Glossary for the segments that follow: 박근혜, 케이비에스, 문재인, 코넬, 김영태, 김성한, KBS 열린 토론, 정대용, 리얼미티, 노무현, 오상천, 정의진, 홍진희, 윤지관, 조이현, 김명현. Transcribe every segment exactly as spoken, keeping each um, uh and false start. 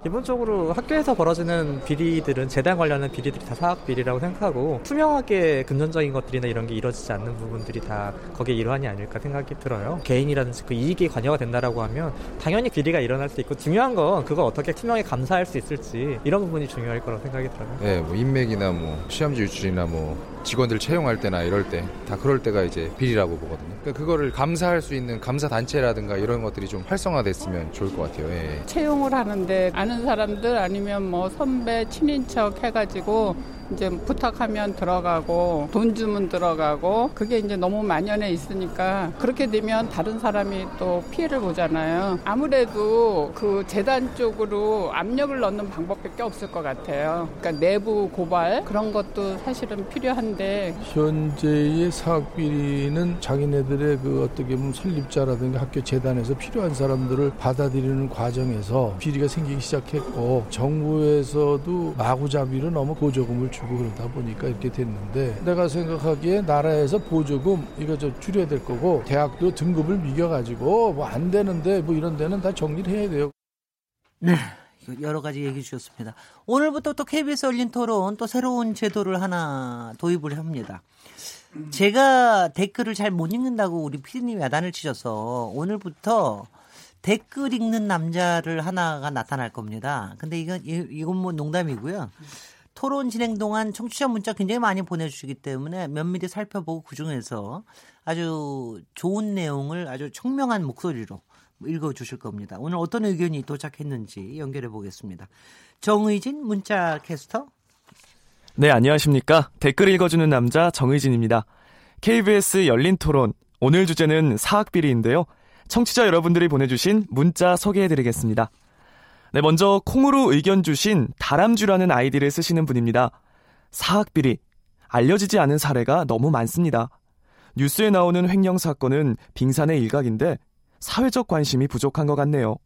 기본적으로 학교에서 벌어지는 비리들은 재단 관련한 비리들이 다 사학 비리라고 생각하고, 투명하게 금전적인 것들이나 이런 게 이루어지지 않는 부분들이 다 거기에 일환이 아닐까 생각이 들어요. 개인이라든지 그 이익이 관여가 된다라고 하면 당연히 비리가 일어날 수 있고, 중요한 건 그거 어떻게 투명히 감사할 수 있을지 이런 부분이 중요할 거라고 생각이 들어요. 네, 뭐 인맥이나 뭐 시험지 유출이나 뭐 직원들 채용할 때나 이럴 때 다 그럴 때가 이제 비리라고 보거든요. 그러니까 그거를 감사할 수 있는 감사 단체라든가 이런 것들이 좀 활성화됐으면 좋을 것 같아요. 예. 채용을 하는데 아는 사람들 아니면 뭐 선배 친인척 해가지고 이제 부탁하면 들어가고 돈 주면 들어가고, 그게 이제 너무 만연해 있으니까 그렇게 되면 다른 사람이 또 피해를 보잖아요. 아무래도 그 재단 쪽으로 압력을 넣는 방법밖에 없을 것 같아요. 그러니까 내부 고발 그런 것도 사실은 필요한데, 현재의 사학비리는 자기네들의 그 어떻게 보면 설립자라든가 학교 재단에서 필요한 사람들을 받아들이는 과정에서 비리가 생기기 시작했고, 정부에서도 마구잡이로 너무 보조금을 주고 그러다 보니까 이렇게 됐는데, 내가 생각하기에 나라에서 보조금 이거 저 줄여야 될 거고, 대학도 등급을 미겨가지고 뭐 안 되는데 뭐 이런 데는 다 정리를 해야 돼요. 네, 여러 가지 얘기 주셨습니다. 오늘부터 또 케이비에스 열린 토론 또 새로운 제도를 하나 도입을 합니다. 제가 댓글을 잘 못 읽는다고 우리 피디님이 야단을 치셔서 오늘부터 댓글 읽는 남자를 하나가 나타날 겁니다. 근데 이건 이건 뭐 농담이고요. 토론 진행 동안 청취자 문자 굉장히 많이 보내주시기 때문에 면밀히 살펴보고 그중에서 아주 좋은 내용을 아주 청명한 목소리로 읽어주실 겁니다. 오늘 어떤 의견이 도착했는지 연결해 보겠습니다. 정의진 문자 캐스터. 네, 안녕하십니까. 댓글 읽어주는 남자 정의진입니다. 케이비에스 열린 토론, 오늘 주제는 사학비리인데요. 청취자 여러분들이 보내주신 문자 소개해드리겠습니다. 네, 먼저 콩으로 의견 주신 다람쥐라는 아이디를 쓰시는 분입니다. 사학비리, 알려지지 않은 사례가 너무 많습니다. 뉴스에 나오는 횡령 사건은 빙산의 일각인데 사회적 관심이 부족한 것 같네요.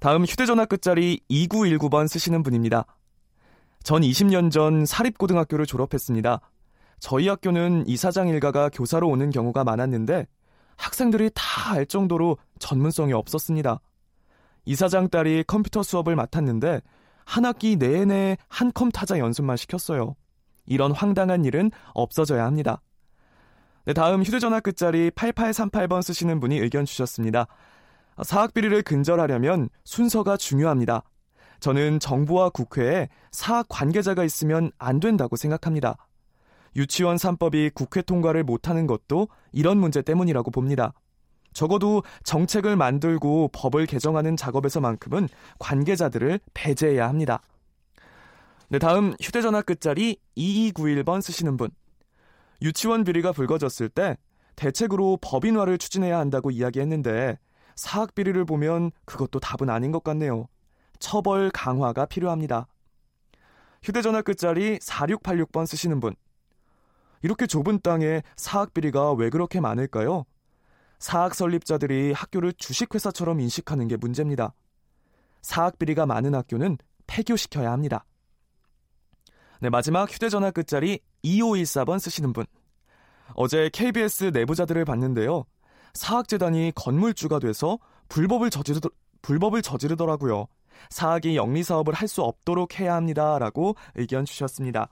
다음 휴대전화 끝자리 이구일구 번 쓰시는 분입니다. 전 이십 년 전 사립고등학교를 졸업했습니다. 저희 학교는 이사장 일가가 교사로 오는 경우가 많았는데 학생들이 다 알 정도로 전문성이 없었습니다. 이사장 딸이 컴퓨터 수업을 맡았는데 한 학기 내내 한 컴 타자 연습만 시켰어요. 이런 황당한 일은 없어져야 합니다. 네, 다음 휴대전화 끝자리 팔팔삼팔 번 쓰시는 분이 의견 주셨습니다. 사학비리를 근절하려면 순서가 중요합니다. 저는 정부와 국회에 사학 관계자가 있으면 안 된다고 생각합니다. 유치원 삼 법이 국회 통과를 못하는 것도 이런 문제 때문이라고 봅니다. 적어도 정책을 만들고 법을 개정하는 작업에서만큼은 관계자들을 배제해야 합니다. 네, 다음 휴대전화 끝자리 이이구일 번 쓰시는 분. 유치원 비리가 불거졌을 때 대책으로 법인화를 추진해야 한다고 이야기했는데 사학 비리를 보면 그것도 답은 아닌 것 같네요. 처벌 강화가 필요합니다. 휴대전화 끝자리 사육팔육 번 쓰시는 분. 이렇게 좁은 땅에 사학 비리가 왜 그렇게 많을까요? 사학 설립자들이 학교를 주식회사처럼 인식하는 게 문제입니다. 사학 비리가 많은 학교는 폐교시켜야 합니다. 네, 마지막 휴대전화 끝자리 이오일사 번 쓰시는 분. 어제 케이비에스 내부자들을 봤는데요. 사학재단이 건물주가 돼서 불법을 저지르더, 불법을 저지르더라고요. 사학이 영리사업을 할 수 없도록 해야 합니다. 라고 의견 주셨습니다.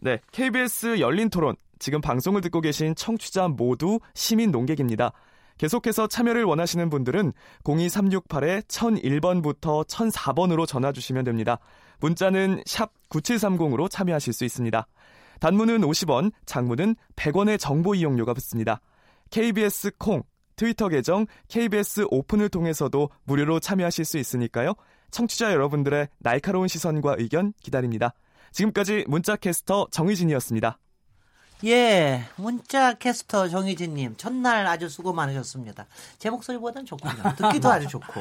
네, 케이비에스 열린 토론. 지금 방송을 듣고 계신 청취자 모두 시민 농객입니다. 계속해서 참여를 원하시는 분들은 공이삼육팔에 공일번부터 공사번으로 전화 주시면 됩니다. 문자는 샵 구칠삼공으로 참여하실 수 있습니다. 단문은 오십 원, 장문은 백 원의 정보 이용료가 붙습니다. 케이비에스 콩, 트위터 계정 케이비에스 오픈을 통해서도 무료로 참여하실 수 있으니까요. 청취자 여러분들의 날카로운 시선과 의견 기다립니다. 지금까지 문자캐스터 정의진이었습니다. 예, 문자캐스터 정의진님, 첫날 아주 수고 많으셨습니다. 제 목소리보다는 좋군요. 듣기도 아주 좋고.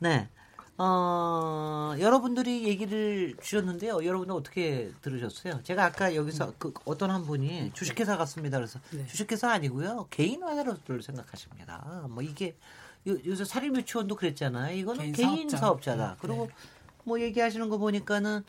네, 어, 여러분들이 얘기를 주셨는데요. 여러분들 어떻게 들으셨어요? 제가 아까 여기서 그 어떤 한 분이 주식회사 같습니다. 그래서 네. 주식회사 아니고요. 개인 회사로들 생각하십니다. 뭐 이게 요, 요새 사립유치원도 그랬잖아요. 이거는 개인, 개인 사업자. 사업자다. 그리고 네. 뭐 얘기하시는 거 보니까는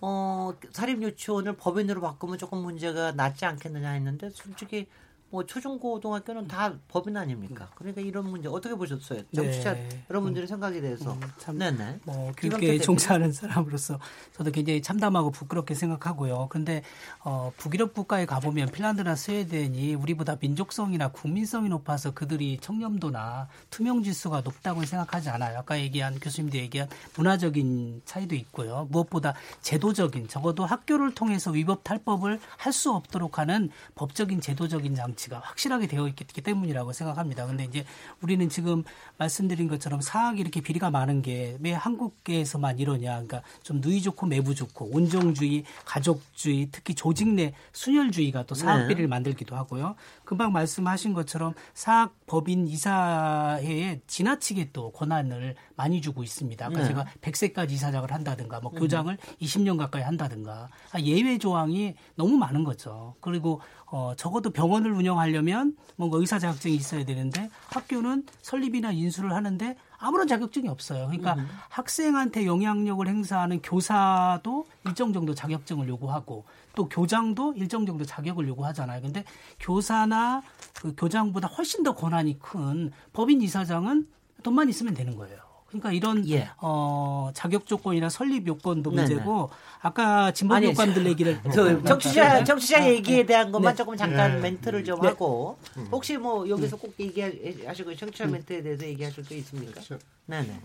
어, 사립유치원을 법인으로 바꾸면 조금 문제가 낫지 않겠느냐 했는데 솔직히 뭐 초중고등학교는 다 법인 아닙니까? 그러니까 이런 문제 어떻게 보셨어요? 정치자 네. 여러분들의 음, 생각에 대해서. 음, 참, 네네. 뭐 교육계에 종사하는 사람으로서 저도 굉장히 참담하고 부끄럽게 생각하고요. 그런데 어, 북유럽 국가에 가보면 핀란드나 스웨덴이 우리보다 민족성이나 국민성이 높아서 그들이 청렴도나 투명지수가 높다고 생각하지 않아요. 아까 얘기한 교수님도 얘기한 문화적인 차이도 있고요. 무엇보다 제도적인, 적어도 학교를 통해서 위법 탈법을 할 수 없도록 하는 법적인 제도적인 장치. 확실하게 되어 있기 때문이라고 생각합니다. 그런데 이제 우리는 지금 말씀드린 것처럼 사학이 이렇게 비리가 많은 게 왜 한국계에서만 이러냐. 그러니까 좀 누이 좋고 매부 좋고 온정주의, 가족주의, 특히 조직 내 순혈주의가 또 사학 비리를 만들기도 하고요. 금방 말씀하신 것처럼 사학 법인 이사회에 지나치게 또 권한을 많이 주고 있습니다. 아까 네. 제가 백 세까지 이사장을 한다든가, 뭐 교장을 음. 이십 년 가까이 한다든가, 예외 조항이 너무 많은 거죠. 그리고 어, 적어도 병원을 운영하려면 뭔가 의사 자격증이 있어야 되는데 학교는 설립이나 인수를 하는데 아무런 자격증이 없어요. 그러니까 음. 학생한테 영향력을 행사하는 교사도 일정 정도 자격증을 요구하고 또 교장도 일정 정도 자격을 요구하잖아요. 그런데 교사나 그 교장보다 훨씬 더 권한이 큰 법인 이사장은 돈만 있으면 되는 거예요. 그러니까 이런 예. 어, 자격 조건이나 설립 요건도 문제고 네네. 아까 진보 요건들 얘기를 정치자 정치자 얘기에 대한 것만 네. 조금 잠깐 네. 멘트를 좀 네. 하고 혹시 뭐 여기서 꼭 얘기하시고 정치자 멘트에 대해서 얘기하실 게 있습니까? 네네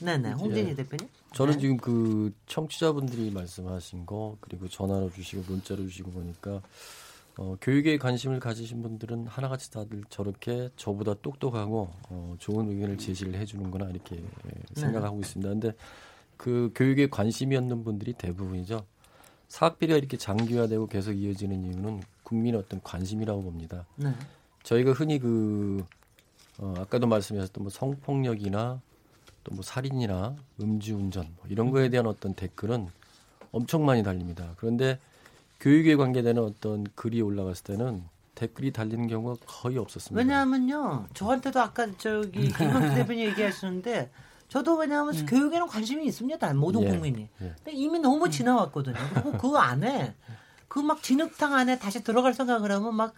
네네 홍진희 대표님. 저는 지금 그 청취자분들이 말씀하신 거 그리고 전화로 주시고 문자로 주시고 보니까 어, 교육에 관심을 가지신 분들은 하나같이 다들 저렇게 저보다 똑똑하고 어, 좋은 의견을 제시를 해주는구나 이렇게 생각하고 네. 있습니다. 그런데 그 교육에 관심이 없는 분들이 대부분이죠. 사학비리가 이렇게 장기화되고 계속 이어지는 이유는 국민의 어떤 관심이라고 봅니다. 네. 저희가 흔히 그 어, 아까도 말씀하셨던 뭐 성폭력이나 또 뭐 살인이나 음주운전 뭐 이런 거에 대한 어떤 댓글은 엄청 많이 달립니다. 그런데 교육에 관계되는 어떤 글이 올라갔을 때는 댓글이 달리는 경우가 거의 없었습니다. 왜냐하면요. 저한테도 아까 저기 김영태 대표님 얘기하시는데 저도 왜냐하면 음. 교육에는 관심이 있습니다. 모든 예, 국민이. 예. 근데 이미 너무 지나왔거든요. 그리고 그 안에 그 막 진흙탕 안에 다시 들어갈 생각을 하면 막,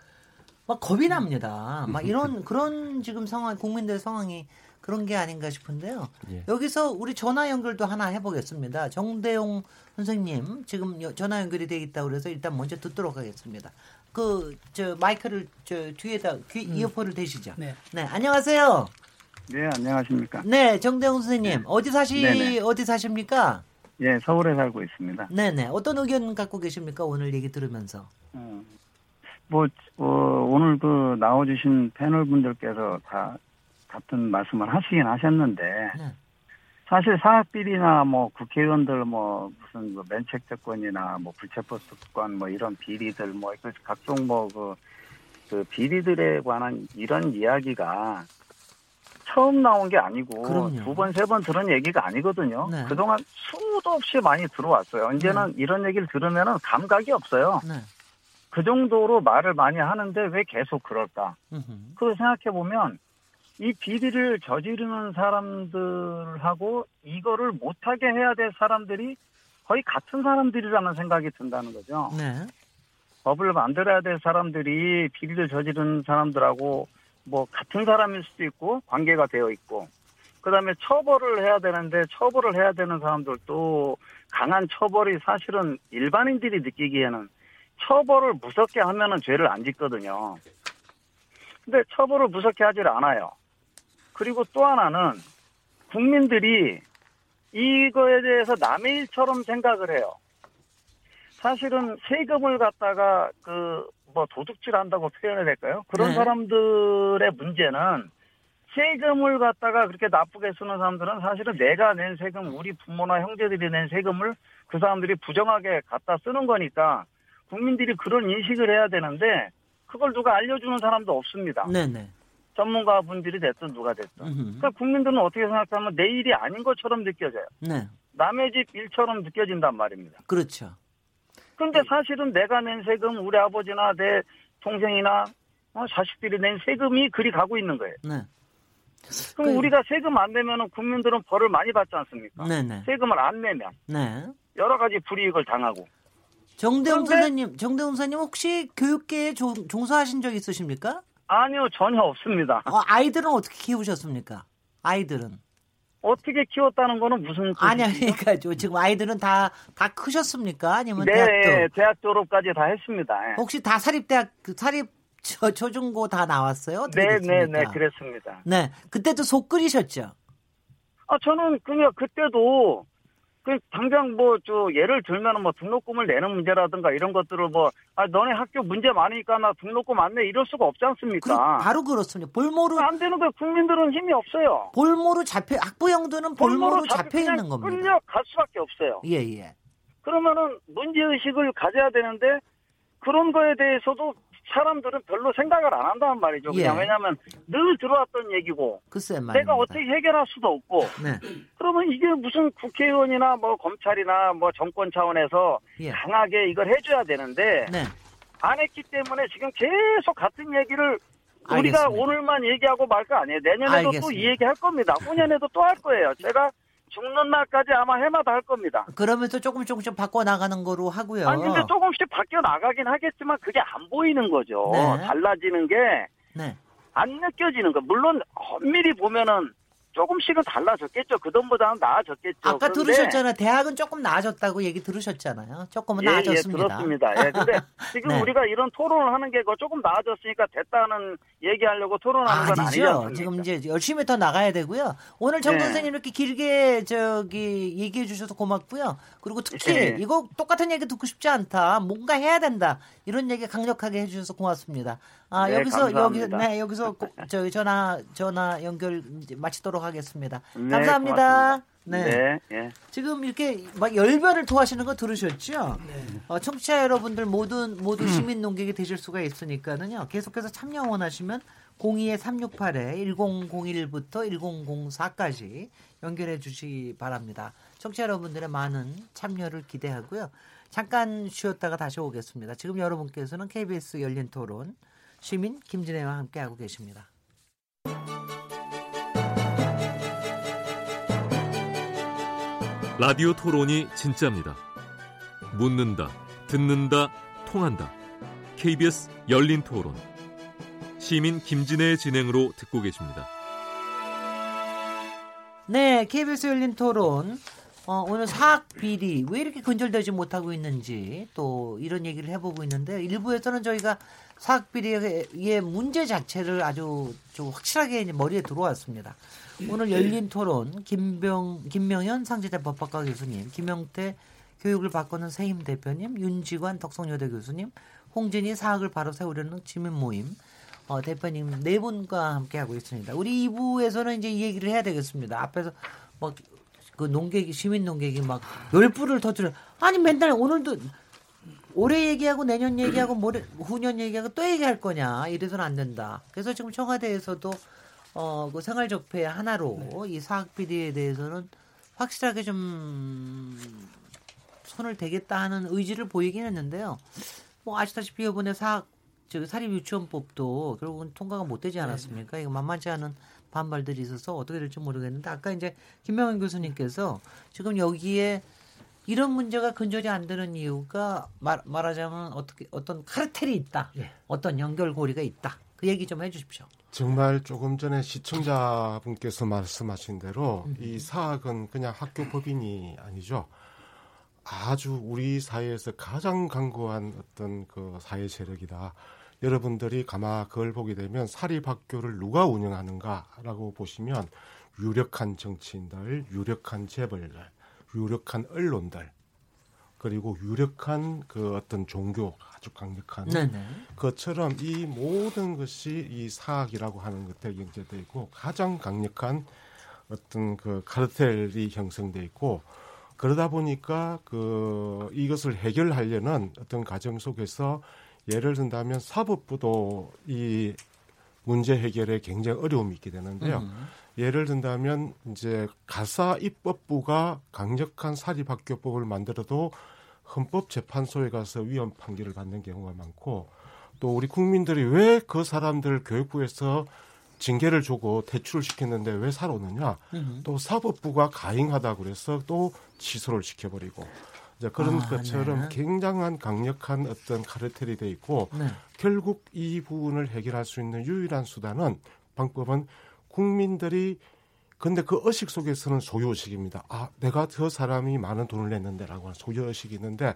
막 겁이 납니다. 막 이런 그런 지금 상황 국민들 상황이 그런 게 아닌가 싶은데요. 예. 여기서 우리 전화 연결도 하나 해보겠습니다. 정대용 선생님 지금 전화 연결이 돼 있다고 그래서 일단 먼저 듣도록 하겠습니다. 그 저 마이크를 저 뒤에다 귀 이어폰을 대시죠. 네. 네, 안녕하세요. 네, 안녕하십니까. 네, 정대용 선생님 네. 어디 사시 네네. 어디 사십니까? 예, 네, 서울에 살고 있습니다. 네, 네. 어떤 의견 갖고 계십니까? 오늘 얘기 들으면서. 음, 뭐 어, 오늘 그 나와주신 패널 분들께서 다. 같은 말씀을 하시긴 하셨는데 네. 사실 사학비리나 뭐 국회의원들 뭐 무슨 뭐 면책특권이나 뭐 불체포특권 뭐 이런 비리들 뭐 각종 뭐 그 그 비리들에 관한 이런 이야기가 처음 나온 게 아니고 두 번 세 번 들은 얘기가 아니거든요. 네. 그동안 수도 없이 많이 들어왔어요. 이제는 네. 이런 얘기를 들으면은 감각이 없어요. 네. 그 정도로 말을 많이 하는데 왜 계속 그럴까? 으흠. 그걸 생각해 보면. 이 비리를 저지르는 사람들하고 이거를 못하게 해야 될 사람들이 거의 같은 사람들이라는 생각이 든다는 거죠. 네. 법을 만들어야 될 사람들이 비리를 저지르는 사람들하고 뭐 같은 사람일 수도 있고 관계가 되어 있고 그다음에 처벌을 해야 되는데 처벌을 해야 되는 사람들도 강한 처벌이 사실은 일반인들이 느끼기에는 처벌을 무섭게 하면은 죄를 안 짓거든요. 근데 처벌을 무섭게 하질 않아요. 그리고 또 하나는 국민들이 이거에 대해서 남의 일처럼 생각을 해요. 사실은 세금을 갖다가 그 뭐 도둑질한다고 표현해야 될까요? 그런 네. 사람들의 문제는 세금을 갖다가 그렇게 나쁘게 쓰는 사람들은 사실은 내가 낸 세금, 우리 부모나 형제들이 낸 세금을 그 사람들이 부정하게 갖다 쓰는 거니까 국민들이 그런 인식을 해야 되는데 그걸 누가 알려주는 사람도 없습니다. 네네. 전문가분들이 됐든 누가 됐든. 음흠. 그러니까 국민들은 어떻게 생각하면 내 일이 아닌 것처럼 느껴져요. 네. 남의 집 일처럼 느껴진단 말입니다. 그렇죠. 그런데 사실은 내가 낸 세금, 우리 아버지나 내 동생이나 어, 자식들이 낸 세금이 그리 가고 있는 거예요. 네. 그럼 그... 우리가 세금 안 내면 국민들은 벌을 많이 받지 않습니까? 네네. 세금을 안 내면 네. 여러 가지 불이익을 당하고. 정대웅 선생님, 정대웅 선생님 혹시 교육계에 조, 종사하신 적 있으십니까? 아니요, 전혀 없습니다. 어, 아이들은 어떻게 키우셨습니까? 아이들은 어떻게 키웠다는 거는 무슨 뜻이죠? 아니, 그러니까 지금 아이들은 다 다 크셨습니까? 아니면 네, 대학도? 대학 졸업까지 다 했습니다. 예. 혹시 다 사립대학 사립 저 초중고 다 나왔어요? 네, 네, 네, 그랬습니다. 네, 그때도 속 끓이셨죠? 아, 저는 그냥 그때도. 그 당장 뭐 저 예를 들면은 뭐 등록금을 내는 문제라든가 이런 것들을 뭐 아 너네 학교 문제 많으니까 나 등록금 안 내 이럴 수가 없지 않습니까? 그, 바로 그렇습니다. 볼모로 안 되는 거 국민들은 힘이 없어요. 볼모로 잡혀 학부형들은 볼모로, 볼모로 잡혀 있는 겁니다. 끌려갈 수밖에 없어요. 예예. 예. 그러면은 문제 의식을 가져야 되는데 그런 거에 대해서도 사람들은 별로 생각을 안 한다는 말이죠. 그냥 예. 왜냐하면 늘 들어왔던 얘기고 글쎄 내가 어떻게 해결할 수도 없고 네. 그러면 이게 무슨 국회의원이나 뭐 검찰이나 뭐 정권 차원에서 예. 강하게 이걸 해줘야 되는데 네. 안 했기 때문에 지금 계속 같은 얘기를 우리가 알겠습니다. 오늘만 얘기하고 말 거 아니에요. 내년에도 또 이 얘기할 겁니다. 내년에도 또 할 거예요. 제가 죽는 날까지 아마 해마다 할 겁니다. 그러면서 조금 조금씩 바꿔나가는 거로 하고요. 아니, 근데 조금씩 바뀌어나가긴 하겠지만 그게 안 보이는 거죠. 네. 달라지는 게 네. 안 느껴지는 거. 물론 엄밀히 보면은 조금씩은 달라졌겠죠. 그전보다는 나아졌겠죠. 아까 그런데... 들으셨잖아요. 대학은 조금 나아졌다고 얘기 들으셨잖아요. 조금은 예, 나아졌습니다. 예, 들었습니다. 예, 근데 지금 네. 우리가 이런 토론을 하는 게 조금 나아졌으니까 됐다는 얘기하려고 토론하는 건 아니죠. 지금 이제 열심히 더 나가야 되고요. 오늘 정 선생님 예. 이렇게 길게 저기 얘기해 주셔서 고맙고요. 그리고 특히 예. 이거 똑같은 얘기 듣고 싶지 않다. 뭔가 해야 된다. 이런 얘기 강력하게 해주셔서 고맙습니다. 아, 네, 여기서, 감사합니다. 여기, 네, 여기서 저 전화, 전화 연결 마치도록 하겠습니다. 네, 감사합니다. 네. 네, 네. 지금 이렇게 막 열변을 토하시는 거 들으셨죠? 네. 어, 청취자 여러분들 모든, 모두 시민 농객이 되실 수가 있으니까는요. 계속해서 참여 원하시면 공이 삼육팔 일공공일부터 일공공사까지 연결해 주시기 바랍니다. 청취자 여러분들의 많은 참여를 기대하고요. 잠깐 쉬었다가 다시 오겠습니다. 지금 여러분께서는 케이비에스 열린 토론 시민 김진애와 함께하고 계십니다. 라디오 토론이 진짜입니다. 묻는다, 듣는다, 통한다. 케이비에스 열린 토론 시민 김진애의 진행으로 듣고 계십니다. 네, 케이비에스 열린 토론 어, 오늘 사학 비리 왜 이렇게 근절되지 못하고 있는지 또 이런 얘기를 해보고 있는데요. 일부에서는 저희가 사학 비리의 문제 자체를 아주 좀 확실하게 머리에 들어왔습니다. 오늘 열린 토론 김병, 김명현 상지대 법학과 교수님, 김영태 교육을 바꾸는 새힘 대표님, 윤지관 덕성여대 교수님, 홍진희 사학을 바로 세우려는 지민 모임 어, 대표님 네 분과 함께하고 있습니다. 우리 이 부에서는 이제 이 얘기를 해야 되겠습니다. 앞에서 뭐 그 농객이 시민 농객이 막 열불을 터뜨려 아니 맨날 오늘도 올해 얘기하고 내년 얘기하고 모레, 후년 얘기하고 또 얘기할 거냐 이래서는 안 된다. 그래서 지금 청와대에서도 어, 그 생활적폐 하나로 네. 이 사학 비리에 대해서는 확실하게 좀 손을 대겠다 하는 의지를 보이긴 했는데요. 뭐 아시다시피 이번에 사학 저 사립 유치원법도 결국은 통과가 못 되지 않았습니까? 이거 만만치 않은 반발들이 있어서 어떻게 될지 모르겠는데 아까 이제 김명현 교수님께서 지금 여기에 이런 문제가 근절이 안 되는 이유가 말, 말하자면 어떻게 어떤 카르텔이 있다, 예. 어떤 연결고리가 있다. 그 얘기 좀 해주십시오. 정말 조금 전에 시청자분께서 말씀하신 대로 음. 이 사학은 그냥 학교 법인이 아니죠. 아주 우리 사회에서 가장 강고한 어떤 그 사회 세력이다. 여러분들이 가마 그걸 보게 되면 사립학교를 누가 운영하는가라고 보시면 유력한 정치인들, 유력한 재벌들, 유력한 언론들, 그리고 유력한 그 어떤 종교 아주 강력한 네네. 것처럼 이 모든 것이 이 사학이라고 하는 것에 연결되어 있고 가장 강력한 어떤 그 카르텔이 형성되어 있고 그러다 보니까 그 이것을 해결하려는 어떤 과정 속에서 예를 든다면 사법부도 이 문제 해결에 굉장히 어려움이 있게 되는데요. 음. 예를 든다면 이제 가사 입법부가 강력한 사립학교법을 만들어도 헌법재판소에 가서 위헌 판결을 받는 경우가 많고 또 우리 국민들이 왜 그 사람들 교육부에서 징계를 주고 퇴출을 시켰는데 왜 살아오느냐. 음. 또 사법부가 가행하다 그래서 또 취소를 시켜버리고 이제 그런 아, 것처럼 네. 굉장한 강력한 어떤 카르텔이 돼 있고 네. 결국 이 부분을 해결할 수 있는 유일한 수단은 방법은 국민들이 근데 그 의식 속에서는 소유의식입니다. 아, 내가 저 사람이 많은 돈을 냈는데라고 하는 소유의식이 있는데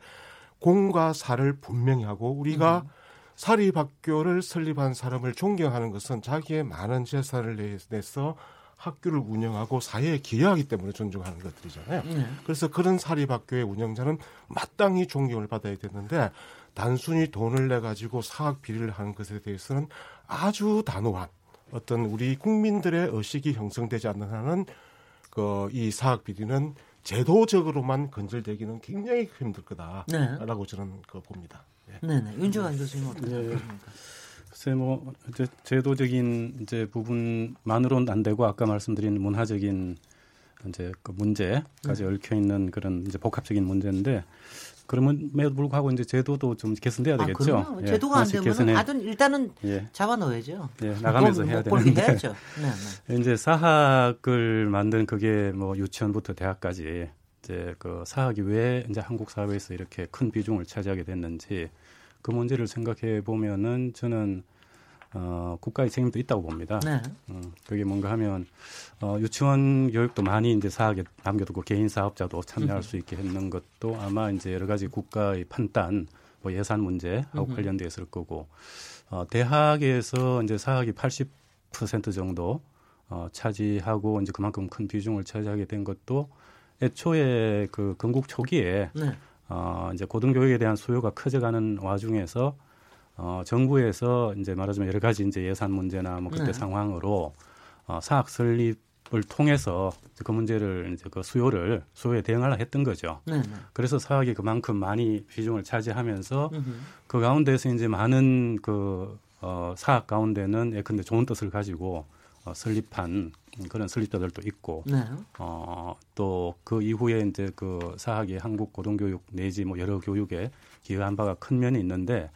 공과 사를 분명히 하고 우리가 음. 사립학교를 설립한 사람을 존경하는 것은 자기의 많은 재산을 내서 학교를 운영하고 사회에 기여하기 때문에 존중하는 것들이잖아요. 음. 그래서 그런 사립학교의 운영자는 마땅히 존경을 받아야 되는데 단순히 돈을 내가지고 사학 비리를 하는 것에 대해서는 아주 단호한 어떤 우리 국민들의 의식이 형성되지 않는 한은 그 이 사학 비리는 제도적으로만 근절되기는 굉장히 힘들 거다라고 네. 저는 그 봅니다. 예. 네네. 윤지관 교수님 어떻게 생각하십니까? 글쎄 뭐 이제 제도적인 이제 부분만으로는 안 되고 아까 말씀드린 문화적인 이제 그 문제까지 네. 얽혀 있는 그런 이제 복합적인 문제인데. 그러면 매도 불구하고 이제 제도도 좀 개선돼야 되겠죠. 아, 그럼요. 제도가 예, 안 되면 개선해... 아든 일단은 예. 잡아넣어야죠. 예, 나가면서 해야 되는데. 해야죠. 네, 네. 이제 사학을 만든 그게 뭐 유치원부터 대학까지 이제 그 사학이 왜 이제 한국 사회에서 이렇게 큰 비중을 차지하게 됐는지 그 문제를 생각해 보면은 저는 어, 국가의 책임도 있다고 봅니다. 네. 음, 그게 뭔가 하면 어, 유치원 교육도 많이 이제 사학에 남겨두고 개인 사업자도 참여할 음흠. 수 있게 했는 것도 아마 이제 여러 가지 국가의 판단, 뭐 예산 문제하고 음흠. 관련돼 있을 거고 어, 대학에서 이제 사학이 팔십 퍼센트 정도 어, 차지하고 이제 그만큼 큰 비중을 차지하게 된 것도 애초에 그 건국 초기에 네. 어, 이제 고등교육에 대한 수요가 커져가는 와중에서. 어, 정부에서 이제 말하자면 여러 가지 이제 예산 문제나 뭐 그때 네. 상황으로 어, 사학 설립을 통해서 그 문제를 이제 그 수요를 수요에 대응하려 했던 거죠. 네, 네. 그래서 사학이 그만큼 많이 비중을 차지하면서 음흠. 그 가운데서 이제 많은 그 어, 사학 가운데는 예컨대 좋은 뜻을 가지고 어, 설립한 그런 설립자들도 있고 네. 어, 또 그 이후에 이제 그 사학이 한국 고등교육 내지 뭐 여러 교육에 기여한 바가 큰 면이 있는데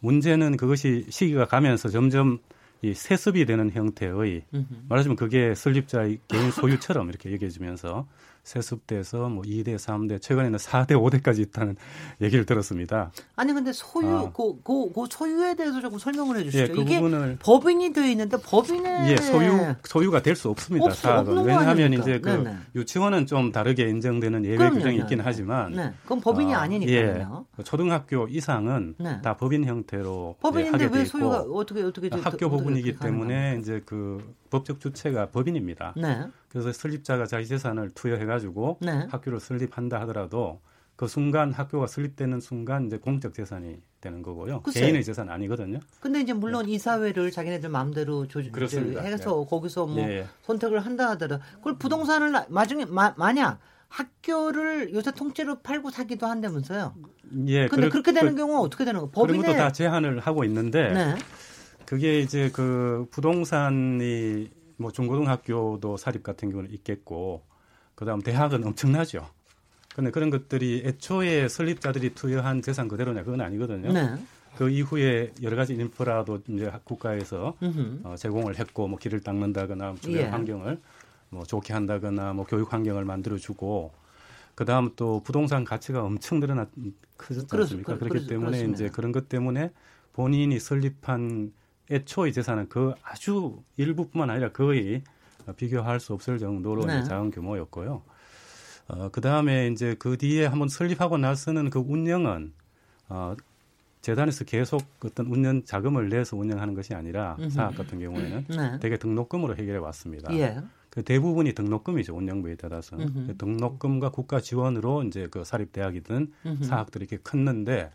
문제는 그것이 시기가 가면서 점점 이 세습이 되는 형태의 말하자면 그게 설립자의 개인 소유처럼 이렇게 얘기해주면서 세습돼서 뭐 이 대, 삼 대, 최근에는 사 대, 오 대까지 있다는 얘기를 들었습니다. 아니 근데 소유, 그, 어. 그, 그 소유에 대해서 조금 설명을 해주시죠. 예, 그 이게 부분을, 법인이 되어 있는데 법인의 예, 소유 소유가 될 수 없습니다. 없어, 없는 왜냐하면 이제 그 네네. 유치원은 좀 다르게 인정되는 예외 그럼요, 규정이 있긴 네네. 하지만 네. 그건 법인이 어, 아니니까요. 예, 초등학교 이상은 네. 다 법인 형태로 법인인데 예, 왜 소유가 어떻게 어떻게 어, 학교 법인이기 때문에 겁니까? 이제 그 법적 주체가 법인입니다. 네. 그래서 설립자가 자기 재산을 투여해가지고 네. 학교를 설립한다 하더라도 그 순간 학교가 설립되는 순간 이제 공적 재산이 되는 거고요. 글쎄. 개인의 재산 아니거든요. 근데 이제 물론 네. 이 사회를 자기네들 마음대로 조직 해서 네. 거기서 뭐 네. 선택을 한다 하더라도 그걸 부동산을 나중에 마, 만약 학교를 요새 통째로 팔고 사기도 한다면서요. 예. 근데 그럴, 그렇게 되는 그, 경우는 어떻게 되는 거예요? 법인의 그런 것도 다 제한을 하고 있는데 네. 그게 이제 그 부동산이 뭐 중고등학교도 사립 같은 경우는 있겠고 그다음 대학은 엄청나죠. 그런데 그런 것들이 애초에 설립자들이 투여한 재산 그대로냐 그건 아니거든요. 네. 그 이후에 여러 가지 인프라도 이제 국가에서 어, 제공을 했고 뭐 길을 닦는다거나 주변 예. 환경을 뭐 좋게 한다거나 뭐 교육 환경을 만들어주고 그다음 또 부동산 가치가 엄청 늘어났 크지 않습니까? 그렇기 그렇, 때문에 그렇습니다. 이제 그런 것 때문에 본인이 설립한 애초의 재산은 그 아주 일부뿐만 아니라 거의 비교할 수 없을 정도로 네. 작은 규모였고요. 어, 그 다음에 이제 그 뒤에 한번 설립하고 나서는 그 운영은 어, 재단에서 계속 어떤 운영 자금을 내서 운영하는 것이 아니라 음흠. 사학 같은 경우에는 네. 대개 등록금으로 해결해 왔습니다. 예. 그 대부분이 등록금이죠. 운영비에 따라서. 그 등록금과 국가 지원으로 이제 그 사립대학이든 음흠. 사학들이 이렇게 컸는데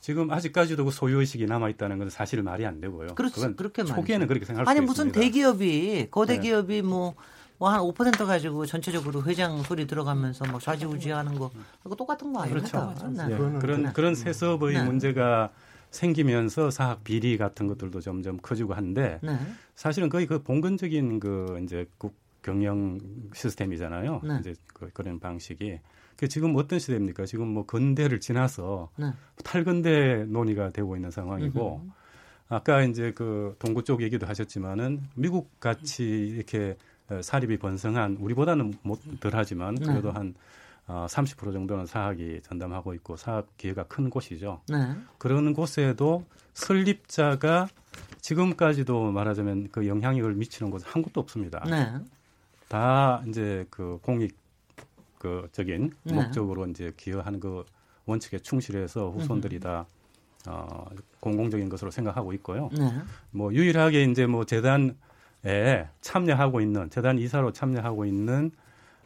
지금 아직까지도 그 소유의식이 남아있다는 건 사실 말이 안 되고요. 그렇지, 그건 그렇게 초기에는 말이죠. 그렇게 생각할 수 있습니다. 아니 무슨 대기업이, 거대 네. 기업이 뭐 뭐 한 오 퍼센트 가지고 전체적으로 회장 소리 들어가면서 막 좌지우지하는 거 그거 똑같은 거 아니에요? 그렇죠. 네. 그런 네. 그런 세습의 네. 문제가 생기면서 사학 비리 같은 것들도 점점 커지고 한데 네. 사실은 거의 그 봉건적인 그 이제 국 경영 시스템이잖아요. 네. 이제 그, 그런 방식이. 그 지금 어떤 시대입니까? 지금 뭐 근대를 지나서 네. 탈근대 논의가 되고 있는 상황이고. 으흠. 아까 이제 그 동구 쪽 얘기도 하셨지만은 미국 같이 이렇게 사립이 번성한, 우리보다는 못 덜하지만 그래도 네. 한 삼십 퍼센트 정도는 사학이 전담하고 있고 사학 기회가 큰 곳이죠. 네. 그런 곳에도 설립자가 지금까지도 말하자면 그 영향력을 미치는 곳은 한 곳도 없습니다. 네. 다 이제 그 공익적인 네. 목적으로 이제 기여하는 그 원칙에 충실해서 후손들이 음. 다 어, 공공적인 것으로 생각하고 있고요. 네. 뭐 유일하게 이제 뭐 재단 에 참여하고 있는 재단 이사로 참여하고 있는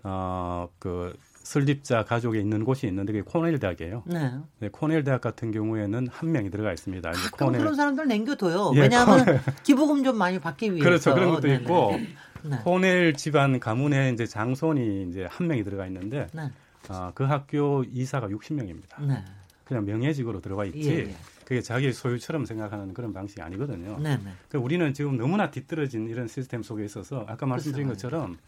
어, 그 설립자 가족에 있는 곳이 있는데 그게 코넬 대학이에요. 네. 네, 코넬 대학 같은 경우에는 한 명이 들어가 있습니다. 이제 코넬 그런 사람들 남겨둬요. 예, 왜냐하면 코넬. 기부금 좀 많이 받기 위해서. 그렇죠. 그런 것도 네네. 있고 네. 코넬 집안 가문에 이제 장손이 이제 한 명이 들어가 있는데 네. 어, 그 학교 이사가 육십 명입니다. 네. 그냥 명예직으로 들어가 있지. 예, 예. 그게 자기 소유처럼 생각하는 그런 방식이 아니거든요. 그러니까 우리는 지금 너무나 뒤떨어진 이런 시스템 속에 있어서 아까 말씀드린 그렇죠. 것처럼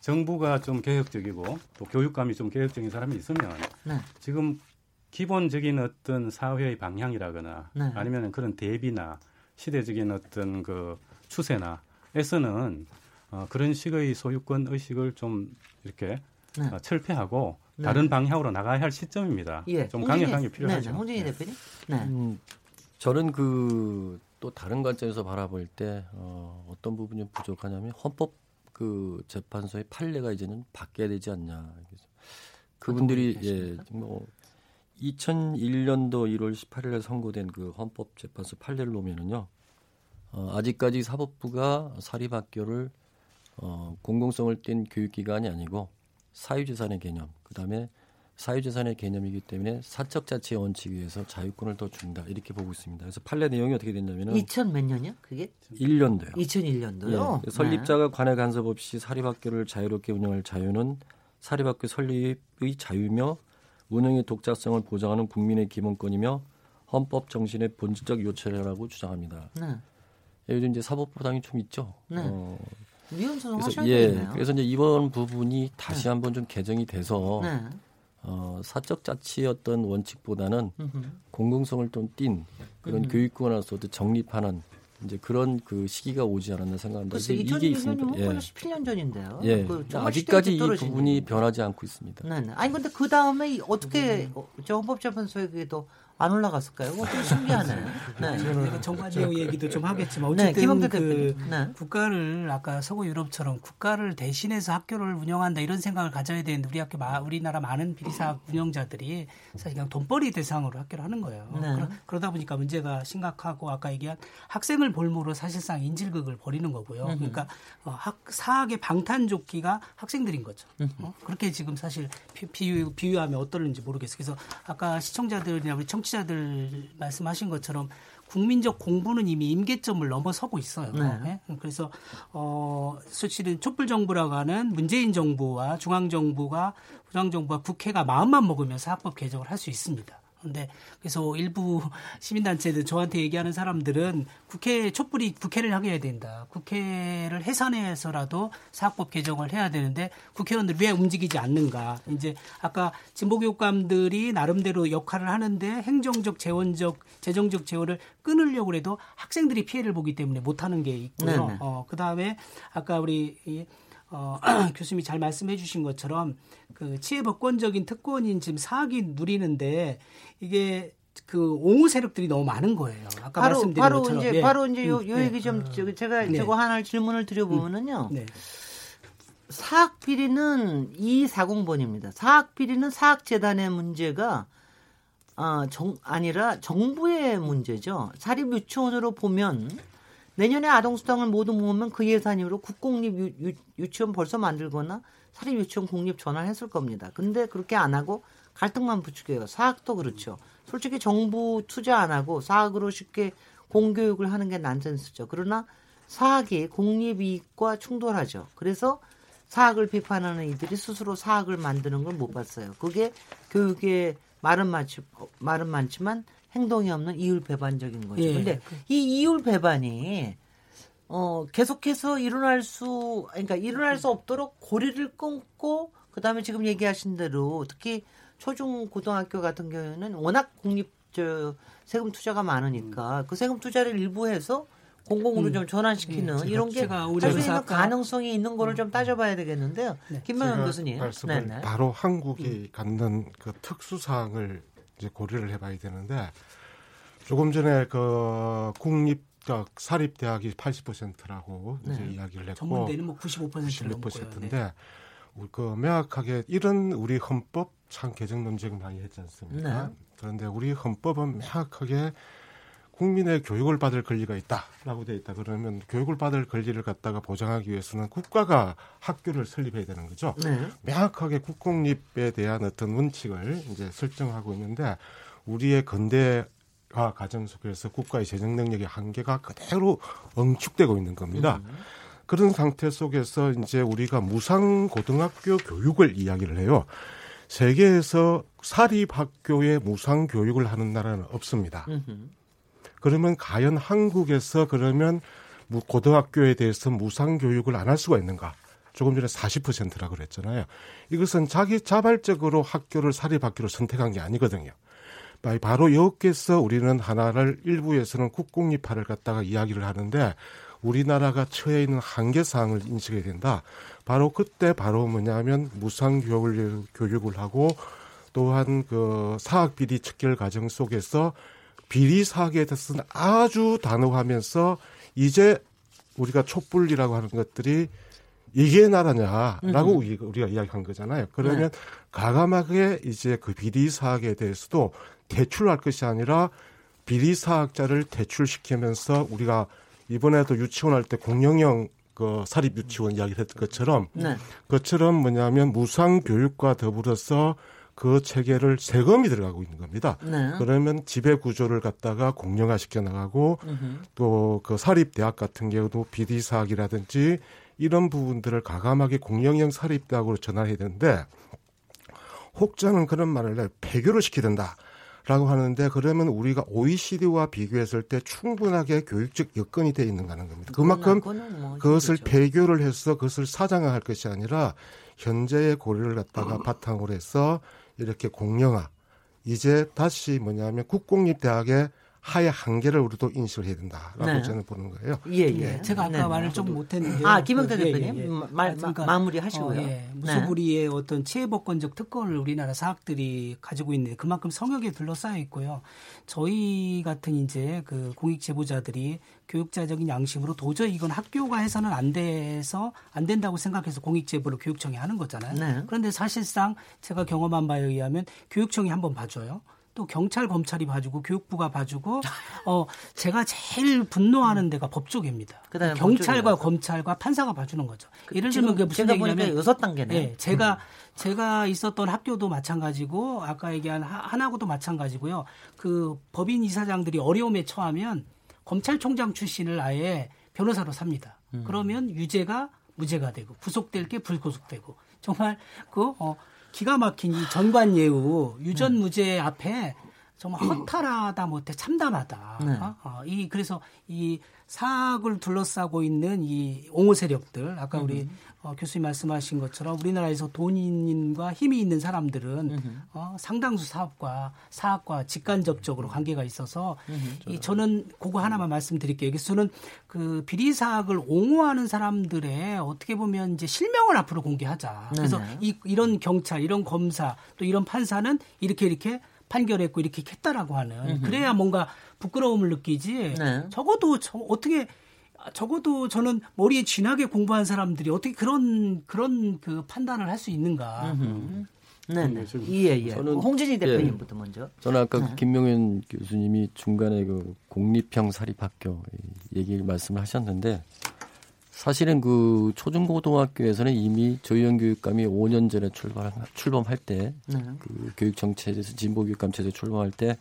정부가 좀 개혁적이고 또 교육감이 좀 개혁적인 사람이 있으면 네. 지금 기본적인 어떤 사회의 방향이라거나 네. 아니면 그런 대비나 시대적인 어떤 그 추세나에서는 어 그런 식의 소유권 의식을 좀 이렇게 네. 어 철폐하고 네. 다른 방향으로 나가야 할 시점입니다. 예. 좀 강력한 게 필요하죠. 네, 홍진희 대표님. 네. 음, 저는 그 또 다른 관점에서 바라볼 때 어, 어떤 부분이 부족하냐면 헌법 그 재판소의 판례가 이제는 바뀌어야 되지 않냐. 그분들이 예, 뭐 이천일 년도 일월 십팔일에 선고된 그 헌법 재판소 판례를 보면은요, 어, 아직까지 사법부가 사립학교를 어, 공공성을 띈 교육기관이 아니고 사유재산의 개념, 그다음에 사유재산의 개념이기 때문에 사적자치의 원칙에 의해서 자유권을 더 준다 이렇게 보고 있습니다. 그래서 판례 내용이 어떻게 됐냐면은 이천 몇 년이요? 그게? 일 년도요. 이천일 년도요. 예. 설립자가 관할 간섭 없이 사립학교를 자유롭게 운영할 자유는 사립학교 설립의 자유며 운영의 독자성을 보장하는 국민의 기본권이며 헌법 정신의 본질적 요체라고 주장합니다. 네. 예, 요즘 이제 사법부당이 좀 있죠. 네. 어, 위헌소송 하셔야 예, 되나요? 그래서 이제 이번 부분이 다시 네. 한번 좀 개정이 돼서 네. 어, 사적 자치의 어떤 원칙보다는 음흠. 공공성을 좀 띤 그런 음흠. 교육권으로서도 정립하는 이제 그런 그 시기가 오지 않았나 생각합니다. 글쎄, 이천이 년이면 예. 십칠 년 전인데요. 예. 그 아직까지 이 부분이 변하지 않고 있습니다. 네네. 아니 근데 그 다음에 어떻게 음. 저 헌법재판소에 그래도 안 올라갔을까요? 좀 신기하네요. 네. 저는 정관 내용 얘기도 좀 하겠지만 어쨌든 네, 그 네. 국가를 아까 서구 유럽처럼 국가를 대신해서 학교를 운영한다 이런 생각을 가져야 되는데 우리 학교 우리나라 많은 비리사학 운영자들이 사실 그냥 돈벌이 대상으로 학교를 하는 거예요. 네. 그러다 보니까 문제가 심각하고 아까 얘기한 학생을 볼모로 사실상 인질극을 벌이는 거고요. 음흠. 그러니까 학, 사학의 방탄조끼가 학생들인 거죠. 어? 그렇게 지금 사실 비, 비유, 비유하면 어떨는지 모르겠어요. 그래서 아까 시청자들이나 우리 청 청취자들 말씀하신 것처럼 국민적 공부는 이미 임계점을 넘어서고 있어요. 네. 그래서 어, 사실은 촛불정부라고 하는 문재인 정부와 중앙정부가 중앙정부와 국회가 마음만 먹으면서 학법 개정을 할 수 있습니다. 근데 그래서 일부 시민단체들 저한테 얘기하는 사람들은 국회 촛불이 국회를 하게 해야 된다. 국회를 해산해서라도 사학법 개정을 해야 되는데 국회의원들 왜 움직이지 않는가. 이제 아까 진보교육감들이 나름대로 역할을 하는데 행정적, 재원적, 재정적 재원을 끊으려고 해도 학생들이 피해를 보기 때문에 못하는 게 있고요. 어, 그다음에 아까 우리 이, 어, 교수님이 잘 말씀해 주신 것처럼 그 치외법권적인 특권인 지금 사학이 누리는데 이게 그 옹호 세력들이 너무 많은 거예요. 아까 바로, 말씀드린 바로 것처럼. 이제, 예. 바로 이제 요, 요 네. 얘기 좀 제가 네. 저거 하나 질문을 드려보면은요. 네. 사학 비리는 이백사십 번입니다. 사학 비리는 사학재단의 문제가 아, 정, 아니라 정부의 문제죠. 사립유치원으로 보면 내년에 아동수당을 모두 모으면 그 예산으로 국공립 유, 유, 유치원 벌써 만들거나 사립유치원 공립 전환했을 겁니다. 근데 그렇게 안 하고 갈등만 부추겨요. 사학도 그렇죠. 솔직히 정부 투자 안 하고 사학으로 쉽게 공교육을 하는 게 난센스죠. 그러나 사학이 공립이익과 충돌하죠. 그래서 사학을 비판하는 이들이 스스로 사학을 만드는 걸 못 봤어요. 그게 교육의 말은, 많지, 말은 많지만 행동이 없는 이율배반적인 거죠. 그런데 예. 이 이율배반이 어, 계속해서 일어날 수, 그러니까 일어날 수 없도록 고리를 끊고, 그 다음에 지금 얘기하신 대로 특히 초중 고등학교 같은 경우에는 워낙 공립 저, 세금 투자가 많으니까 그 세금 투자를 일부 해서 공공으로 음. 좀 전환시키는 네, 이런 게 할 수 있는 가능성이 있는 거를 음. 좀 따져봐야 되겠는데요. 네. 김명현 교수님. 말씀을 네네. 바로 한국이 갖는 그 특수사항을 이제 고려를 해봐야 되는데 조금 전에 그 국립 사립 대학이 팔십 퍼센트라고 네. 이제 이야기를 했고 전문대는 뭐 구십오 퍼센트 넘고요. 네. 그 명확하게 이런 우리 헌법 참 개정 논쟁 많이 했지 않습니까? 네. 그런데 우리 헌법은 명확하게 국민의 교육을 받을 권리가 있다라고 되어 있다. 그러면 교육을 받을 권리를 갖다가 보장하기 위해서는 국가가 학교를 설립해야 되는 거죠. 네. 명확하게 국공립에 대한 어떤 원칙을 이제 설정하고 있는데 우리의 근대화 과정 속에서 국가의 재정 능력의 한계가 그대로 응축되고 있는 겁니다. 음. 그런 상태 속에서 이제 우리가 무상 고등학교 교육을 이야기를 해요. 세계에서 사립학교에 무상 교육을 하는 나라는 없습니다. 음흠. 그러면 과연 한국에서 그러면 고등학교에 대해서 무상 교육을 안 할 수가 있는가? 조금 전에 사십 퍼센트라고 그랬잖아요. 이것은 자기 자발적으로 학교를 사립학교로 선택한 게 아니거든요. 바로 여기서 우리는 하나를 일부에서는 국공립화를 갖다가 이야기를 하는데 우리나라가 처해 있는 한계 사항을 인식해야 된다. 바로 그때 바로 뭐냐면 무상 교육을 교육을 하고 또한 그 사학 비리 척결 과정 속에서 비리 사학에 대해서는 아주 단호하면서 이제 우리가 촛불이라고 하는 것들이 이게 나라냐라고 음. 우리가 이야기한 거잖아요. 그러면 네. 과감하게 이제 그 비리 사학에 대해서도 대출할 것이 아니라 비리 사학자를 대출시키면서 우리가 이번에도 유치원 할 때 공영형 그 사립 유치원 이야기를 했던 것처럼 네. 그것처럼 뭐냐면 무상 교육과 더불어서 그 체계를 세금이 들어가고 있는 겁니다. 네. 그러면 지배 구조를 갖다가 공영화시켜 나가고 또 그 사립 대학 같은 경우도 비리 사학이라든지 이런 부분들을 과감하게 공영형 사립 대학으로 전환해야 되는데 혹자는 그런 말을 해 배교를 시켜야 된다라고 하는데 그러면 우리가 오이시디와 비교했을 때 충분하게 교육적 여건이 돼 있는가 하는 겁니다. 그만큼 뭐 그것을 배교를 해서 그것을 사장화할 것이 아니라 현재의 고려를 갖다가 바탕으로 해서 이렇게 공영화, 이제 다시 뭐냐면 국공립 대학의 하의 한계를 우리도 인식을 해야 된다라고 네. 저는 보는 거예요. 예, 예. 예. 제가 아까 네. 말을 좀 못했는데. 아, 김영태 대표님 예, 예. 말 그러니까, 마무리하시고요. 어, 예. 무소불위의 네. 어떤 체외법권적 특권을 우리나라 사학들이 가지고 있는데 그만큼 성역에 둘러싸여 있고요. 저희 같은 이제 그 공익 제보자들이 교육자적인 양심으로 도저히 이건 학교가 해서는 안 돼서 안 된다고 생각해서 공익 제보를 교육청이 하는 거잖아요. 네. 그런데 사실상 제가 경험한 바에 의하면 교육청이 한번 봐줘요. 또 경찰, 검찰이 봐주고 교육부가 봐주고 어 제가 제일 분노하는 데가 법조계입니다. 경찰과 법조계. 검찰과 판사가 봐주는 거죠. 그, 예를 들면 그게 무슨 얘기냐면 여섯 단계네. 네, 제가 음. 제가 있었던 학교도 마찬가지고 아까 얘기한 하나고도 마찬가지고요. 그 법인 이사장들이 어려움에 처하면 검찰총장 출신을 아예 변호사로 삽니다. 음. 그러면 유죄가 무죄가 되고 구속될 게 불구속되고 정말 그 어. 기가 막힌 이 전관예우 유전무죄 앞에 정말 허탈하다 못해 참담하다. 네. 어, 이 그래서 이 사학을 둘러싸고 있는 이 옹호 세력들 아까 우리 음. 어, 교수님 말씀하신 것처럼 우리나라에서 돈인과 힘이 있는 사람들은 음. 어, 상당수 사업과 사학과 직간접적으로 관계가 있어서 음. 이, 저는 그거 하나만 말씀드릴게요. 저는 그 비리 사학을 옹호하는 사람들의 어떻게 보면 이제 실명을 앞으로 공개하자. 그래서 네. 이, 이런 경찰, 이런 검사, 또 이런 판사는 이렇게 이렇게 판결했고 이렇게 했다라고 하는 그래야 뭔가 부끄러움을 느끼지 네. 적어도 저, 어떻게 적어도 저는 머리에 진하게 공부한 사람들이 어떻게 그런 그런 그 판단을 할 수 있는가. 음흠. 네, 네. 예, 예. 저는 홍진희 대표님부터 예. 먼저. 저는 아까 네. 김명현 교수님이 중간에 그 공립형 사립학교 얘기를 말씀을 하셨는데 사실은 그 초중고등학교에서는 이미 조이현 교육감이 오 년 전에 출범 출범할 때 네. 그 교육정체제에서 진보교육감체제 출범할 때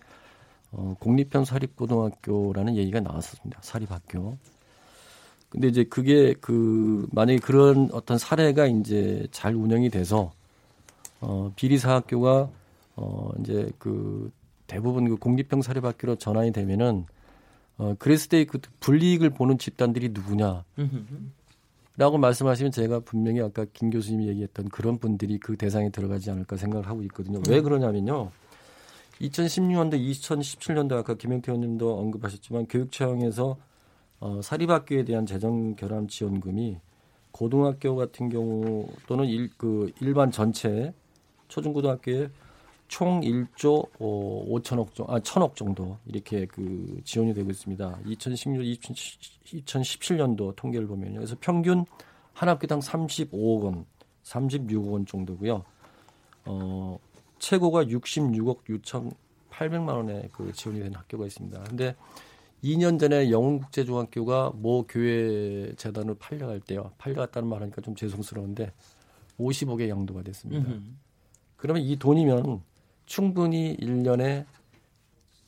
어, 공립형 사립고등학교라는 얘기가 나왔었습니다. 사립학교. 근데 이제 그게 그 만약에 그런 어떤 사례가 이제 잘 운영이 돼서 어, 비리사학교가 어, 이제 그 대부분 그 공립형 사립학교로 전환이 되면은 어, 그랬을 때 그 불이익을 보는 집단들이 누구냐라고 말씀하시면 제가 분명히 아까 김 교수님이 얘기했던 그런 분들이 그 대상에 들어가지 않을까 생각을 하고 있거든요. 왜 그러냐면요. 이천십육 년도, 이천십칠 년도 아까 김영태 의원님도 언급하셨지만 교육청에서 어, 사립학교에 대한 재정 결함 지원금이 고등학교 같은 경우 또는 일, 그 일반 전체 초중고등학교에 총 일 조 오천억 정도, 아, 천억 정도 이렇게 그 지원이 되고 있습니다. 이천십육, 이천십칠 년도 통계를 보면요. 그래서 평균 한 학기당 삼십오억 원, 삼십육억 원 정도고요. 어, 최고가 육십육억 육천팔백만 원에 그 지원이 된 학교가 있습니다. 근데 이 년 전에 영훈국제중학교가 모 교회 재단으로 팔려갈 때요. 팔려갔다는 말하니까 좀 죄송스러운데 오십억의 양도가 됐습니다. 으흠. 그러면 이 돈이면 충분히 일 년에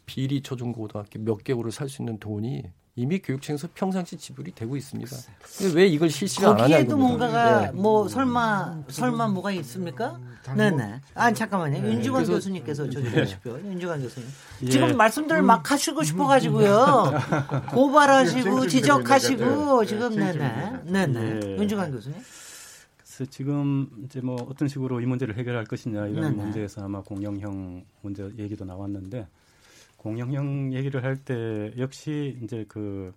비리 초중고등학교 몇 개월을 살 수 있는 돈이 이미 교육청에서 평상시 지불이 되고 있습니다. 근데 왜 이걸 실시가 안 하냐고. 거기에도 뭔가가 네. 뭐 설마 설마 뭐가 있습니까? 네네. 아 잠깐만요. 네. 윤지관 그래서, 교수님께서 저주십시오. 네. 윤지관 교수님. 예. 지금 말씀들 막 하시고 싶어가지고요. 고발하시고 지적하시고 지금 네네. 네네. 예. 윤지관 교수님. 그래서 지금 이제 뭐 어떤 식으로 이 문제를 해결할 것이냐 이런 네네. 문제에서 아마 공영형 문제 얘기도 나왔는데. 공영형 얘기를 할 때 역시 이제 그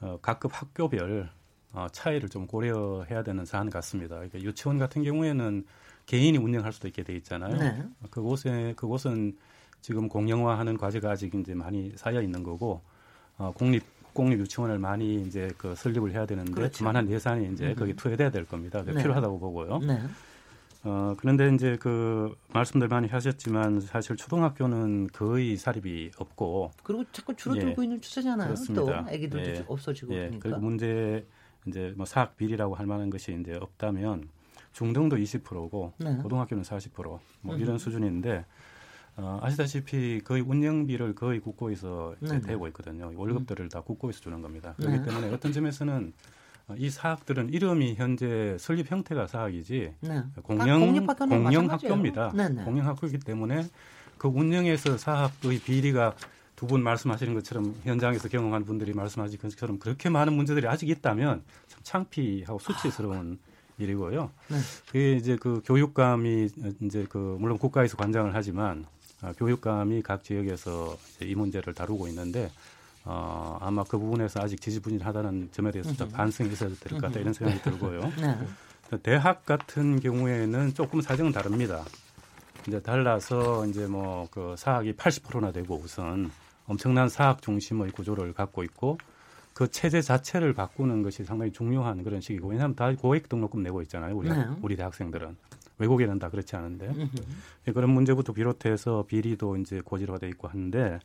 어, 각급 학교별 어, 차이를 좀 고려해야 되는 사안 같습니다. 그러니까 유치원 같은 경우에는 개인이 운영할 수도 있게 돼 있잖아요. 네. 그곳에 그곳은 지금 공영화하는 과제가 아직 이제 많이 쌓여 있는 거고 어, 공립 공립 유치원을 많이 이제 그 설립을 해야 되는데 그렇죠. 그만한 예산이 이제 음. 거기 투여돼야 될 겁니다. 네. 필요하다고 보고요. 네. 어, 그런데 이제 그 말씀들 많이 하셨지만 사실 초등학교는 거의 사립이 없고 그리고 자꾸 줄어들고 예, 있는 추세잖아요. 그렇습니다. 또 애기들도 예, 없어지고 예, 그러니까. 그리고 문제 이제 뭐 사학 비리라고 할 만한 것이 이제 없다면 중등도 이십 퍼센트고 네. 고등학교는 사십 퍼센트 뭐 이런 음. 수준인데 어, 아시다시피 거의 운영비를 거의 국고에서 이제 대고 있거든요. 월급들을 음. 다 국고에서 주는 겁니다. 그렇기 네. 때문에 어떤 점에서는 이 사학들은 이름이 현재 설립 형태가 사학이지 네. 공영 공영 학교입니다. 네, 네. 공영 학교이기 때문에 그 운영에서 사학의 비리가 두 분 말씀하시는 것처럼 현장에서 경험한 분들이 말씀하신 것처럼 그렇게 많은 문제들이 아직 있다면 참 창피하고 수치스러운 아. 일이고요. 네. 그게 이제 그 교육감이 이제 그 물론 국가에서 관장을 하지만 교육감이 각 지역에서 이제 이 문제를 다루고 있는데. 어, 아마 그 부분에서 아직 지지분이하다는 점에 대해서 좀 반성이 있어야 될 것 같다 이런 생각이 들고요. 네. 대학 같은 경우에는 조금 사정은 다릅니다. 이제 달라서 이제 뭐 그 사학이 팔십 퍼센트나 되고 우선 엄청난 사학 중심의 구조를 갖고 있고 그 체제 자체를 바꾸는 것이 상당히 중요한 그런 시기고 왜냐하면 다 고액 등록금 내고 있잖아요. 우리, 네. 우리 대학생들은. 외국에는 다 그렇지 않은데 음흠. 그런 문제부터 비롯해서 비리도 이제 고질화돼 있고 하는데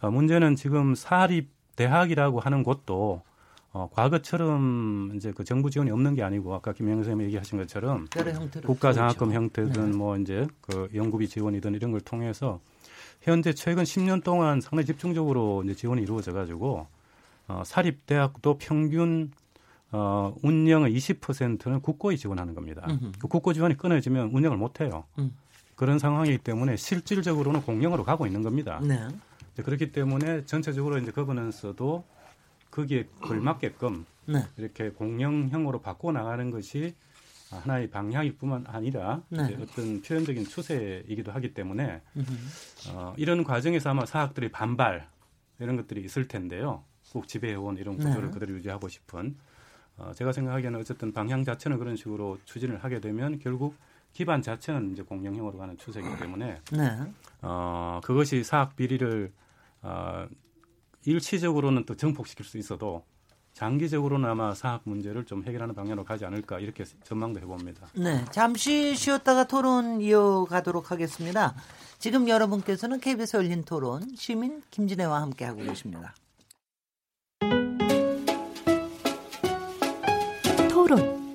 어, 문제는 지금 사립 대학이라고 하는 곳도 어, 과거처럼 이제 그 정부 지원이 없는 게 아니고 아까 김영선 선생님이 얘기하신 것처럼 국가 장학금 형태든 네. 뭐 이제 그 연구비 지원이든 이런 걸 통해서 현재 최근 십 년 동안 상당히 집중적으로 이제 지원이 이루어져 가지고 어, 사립 대학도 평균 어, 운영의 이십 퍼센트는 국고에 지원하는 겁니다. 그 국고 지원이 끊어지면 운영을 못해요. 음. 그런 상황이기 때문에 실질적으로는 공영으로 가고 있는 겁니다. 네. 그렇기 때문에 전체적으로 이제 거버넌스도 거기에 걸맞게끔 네. 이렇게 공영형으로 바꿔나가는 것이 하나의 방향일 뿐만 아니라 네. 이제 어떤 표현적인 추세이기도 하기 때문에 어, 이런 과정에서 아마 사학들의 반발 이런 것들이 있을 텐데요. 꼭 지배해온 이런 구조를 네. 그대로 유지하고 싶은 제가 생각하기에는 어쨌든 방향 자체는 그런 식으로 추진을 하게 되면 결국 기반 자체는 이제 공영형으로 가는 추세이기 때문에 네. 어, 그것이 사학 비리를 어, 일시적으로는 또 정폭시킬 수 있어도 장기적으로는 아마 사학 문제를 좀 해결하는 방향으로 가지 않을까 이렇게 전망도 해봅니다. 네, 잠시 쉬었다가 토론 이어가도록 하겠습니다. 지금 여러분께서는 케이비에스 열린 토론 시민 김진애와 함께하고 계십니다. 토론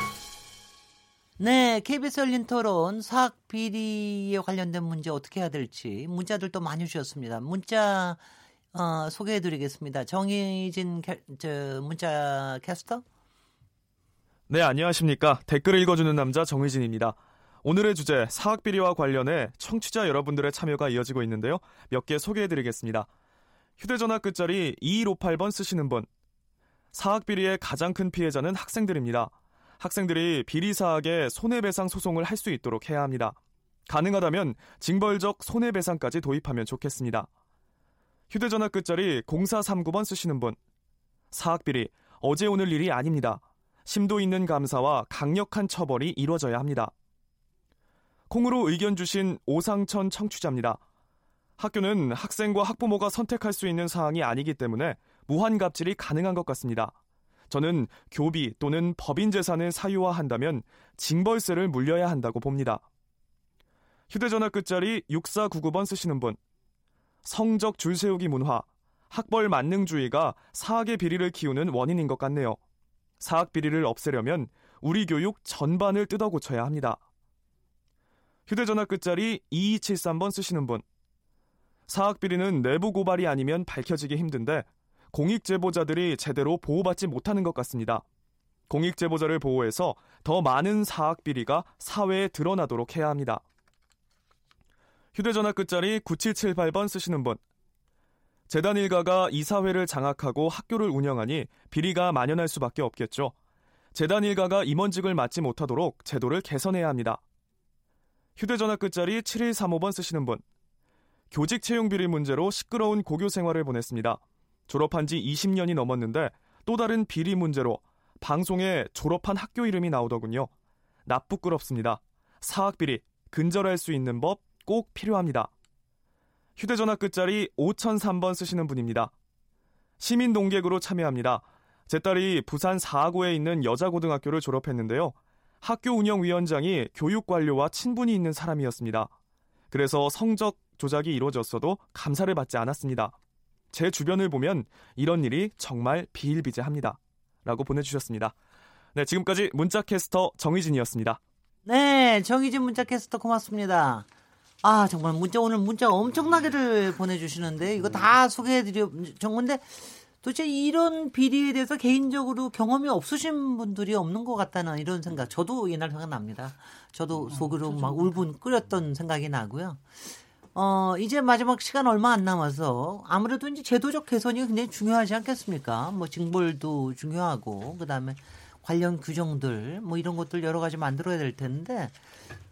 네, 케이비에스 열린 토론 사학 비리에 관련된 문제 어떻게 해야 될지 문자들도 많이 주셨습니다. 문자 어, 소개해드리겠습니다. 정의진 캐, 저, 문자 캐스터. 네, 안녕하십니까. 댓글을 읽어주는 남자 정의진입니다. 오늘의 주제 사학비리와 관련해 청취자 여러분들의 참여가 이어지고 있는데요. 몇 개 소개해드리겠습니다. 휴대전화 끝자리 이일오팔 번 쓰시는 분. 사학비리의 가장 큰 피해자는 학생들입니다. 학생들이 비리사학에 손해배상 소송을 할 수 있도록 해야 합니다. 가능하다면 징벌적 손해배상까지 도입하면 좋겠습니다. 휴대전화 끝자리 공사삼구 번 쓰시는 분. 사학비리, 어제 오늘 일이 아닙니다. 심도 있는 감사와 강력한 처벌이 이루어져야 합니다. 콩으로 의견 주신 오상천 청취자입니다. 학교는 학생과 학부모가 선택할 수 있는 사항이 아니기 때문에 무한갑질이 가능한 것 같습니다. 저는 교비 또는 법인재산을 사유화한다면 징벌세를 물려야 한다고 봅니다. 휴대전화 끝자리 육사구구 번 쓰시는 분. 성적 줄세우기 문화, 학벌 만능주의가 사학의 비리를 키우는 원인인 것 같네요. 사학 비리를 없애려면 우리 교육 전반을 뜯어고쳐야 합니다. 휴대전화 끝자리 이이칠삼 번 쓰시는 분. 사학 비리는 내부 고발이 아니면 밝혀지기 힘든데 공익 제보자들이 제대로 보호받지 못하는 것 같습니다. 공익 제보자를 보호해서 더 많은 사학 비리가 사회에 드러나도록 해야 합니다. 휴대전화 끝자리 구칠칠팔 번 쓰시는 분. 재단 일가가 이사회를 장악하고 학교를 운영하니 비리가 만연할 수밖에 없겠죠. 재단 일가가 임원직을 맡지 못하도록 제도를 개선해야 합니다. 휴대전화 끝자리 칠일삼오 번 쓰시는 분. 교직 채용 비리 문제로 시끄러운 고교 생활을 보냈습니다. 졸업한 지 이십 년이 넘었는데 또 다른 비리 문제로 방송에 졸업한 학교 이름이 나오더군요. 나 부끄럽습니다. 사학 비리, 근절할 수 있는 법 꼭 필요합니다. 휴대전화 끝자리 오공공삼 번 쓰시는 분입니다. 시민 동객으로 참여합니다. 제 딸이 부산 사하구에 있는 여자고등학교를 졸업했는데요. 학교 운영위원장이 교육관료와 친분이 있는 사람이었습니다. 그래서 성적 조작이 이루어졌어도 감사를 받지 않았습니다. 제 주변을 보면 이런 일이 정말 비일비재합니다. 라고 보내주셨습니다. 네, 지금까지 문자캐스터 정의진이었습니다. 네, 정의진 문자캐스터 고맙습니다. 아, 정말 문자, 오늘 문자 엄청나게를 보내주시는데, 이거 다 소개해드려, 정근데 도대체 이런 비리에 대해서 개인적으로 경험이 없으신 분들이 없는 것 같다는 이런 생각, 저도 옛날 생각납니다. 저도 속으로 막 울분 끓였던 생각이 나고요. 어, 이제 마지막 시간 얼마 안 남아서 아무래도 이제 제도적 개선이 굉장히 중요하지 않겠습니까? 뭐 징벌도 중요하고, 그 다음에 관련 규정들, 뭐 이런 것들 여러 가지 만들어야 될 텐데,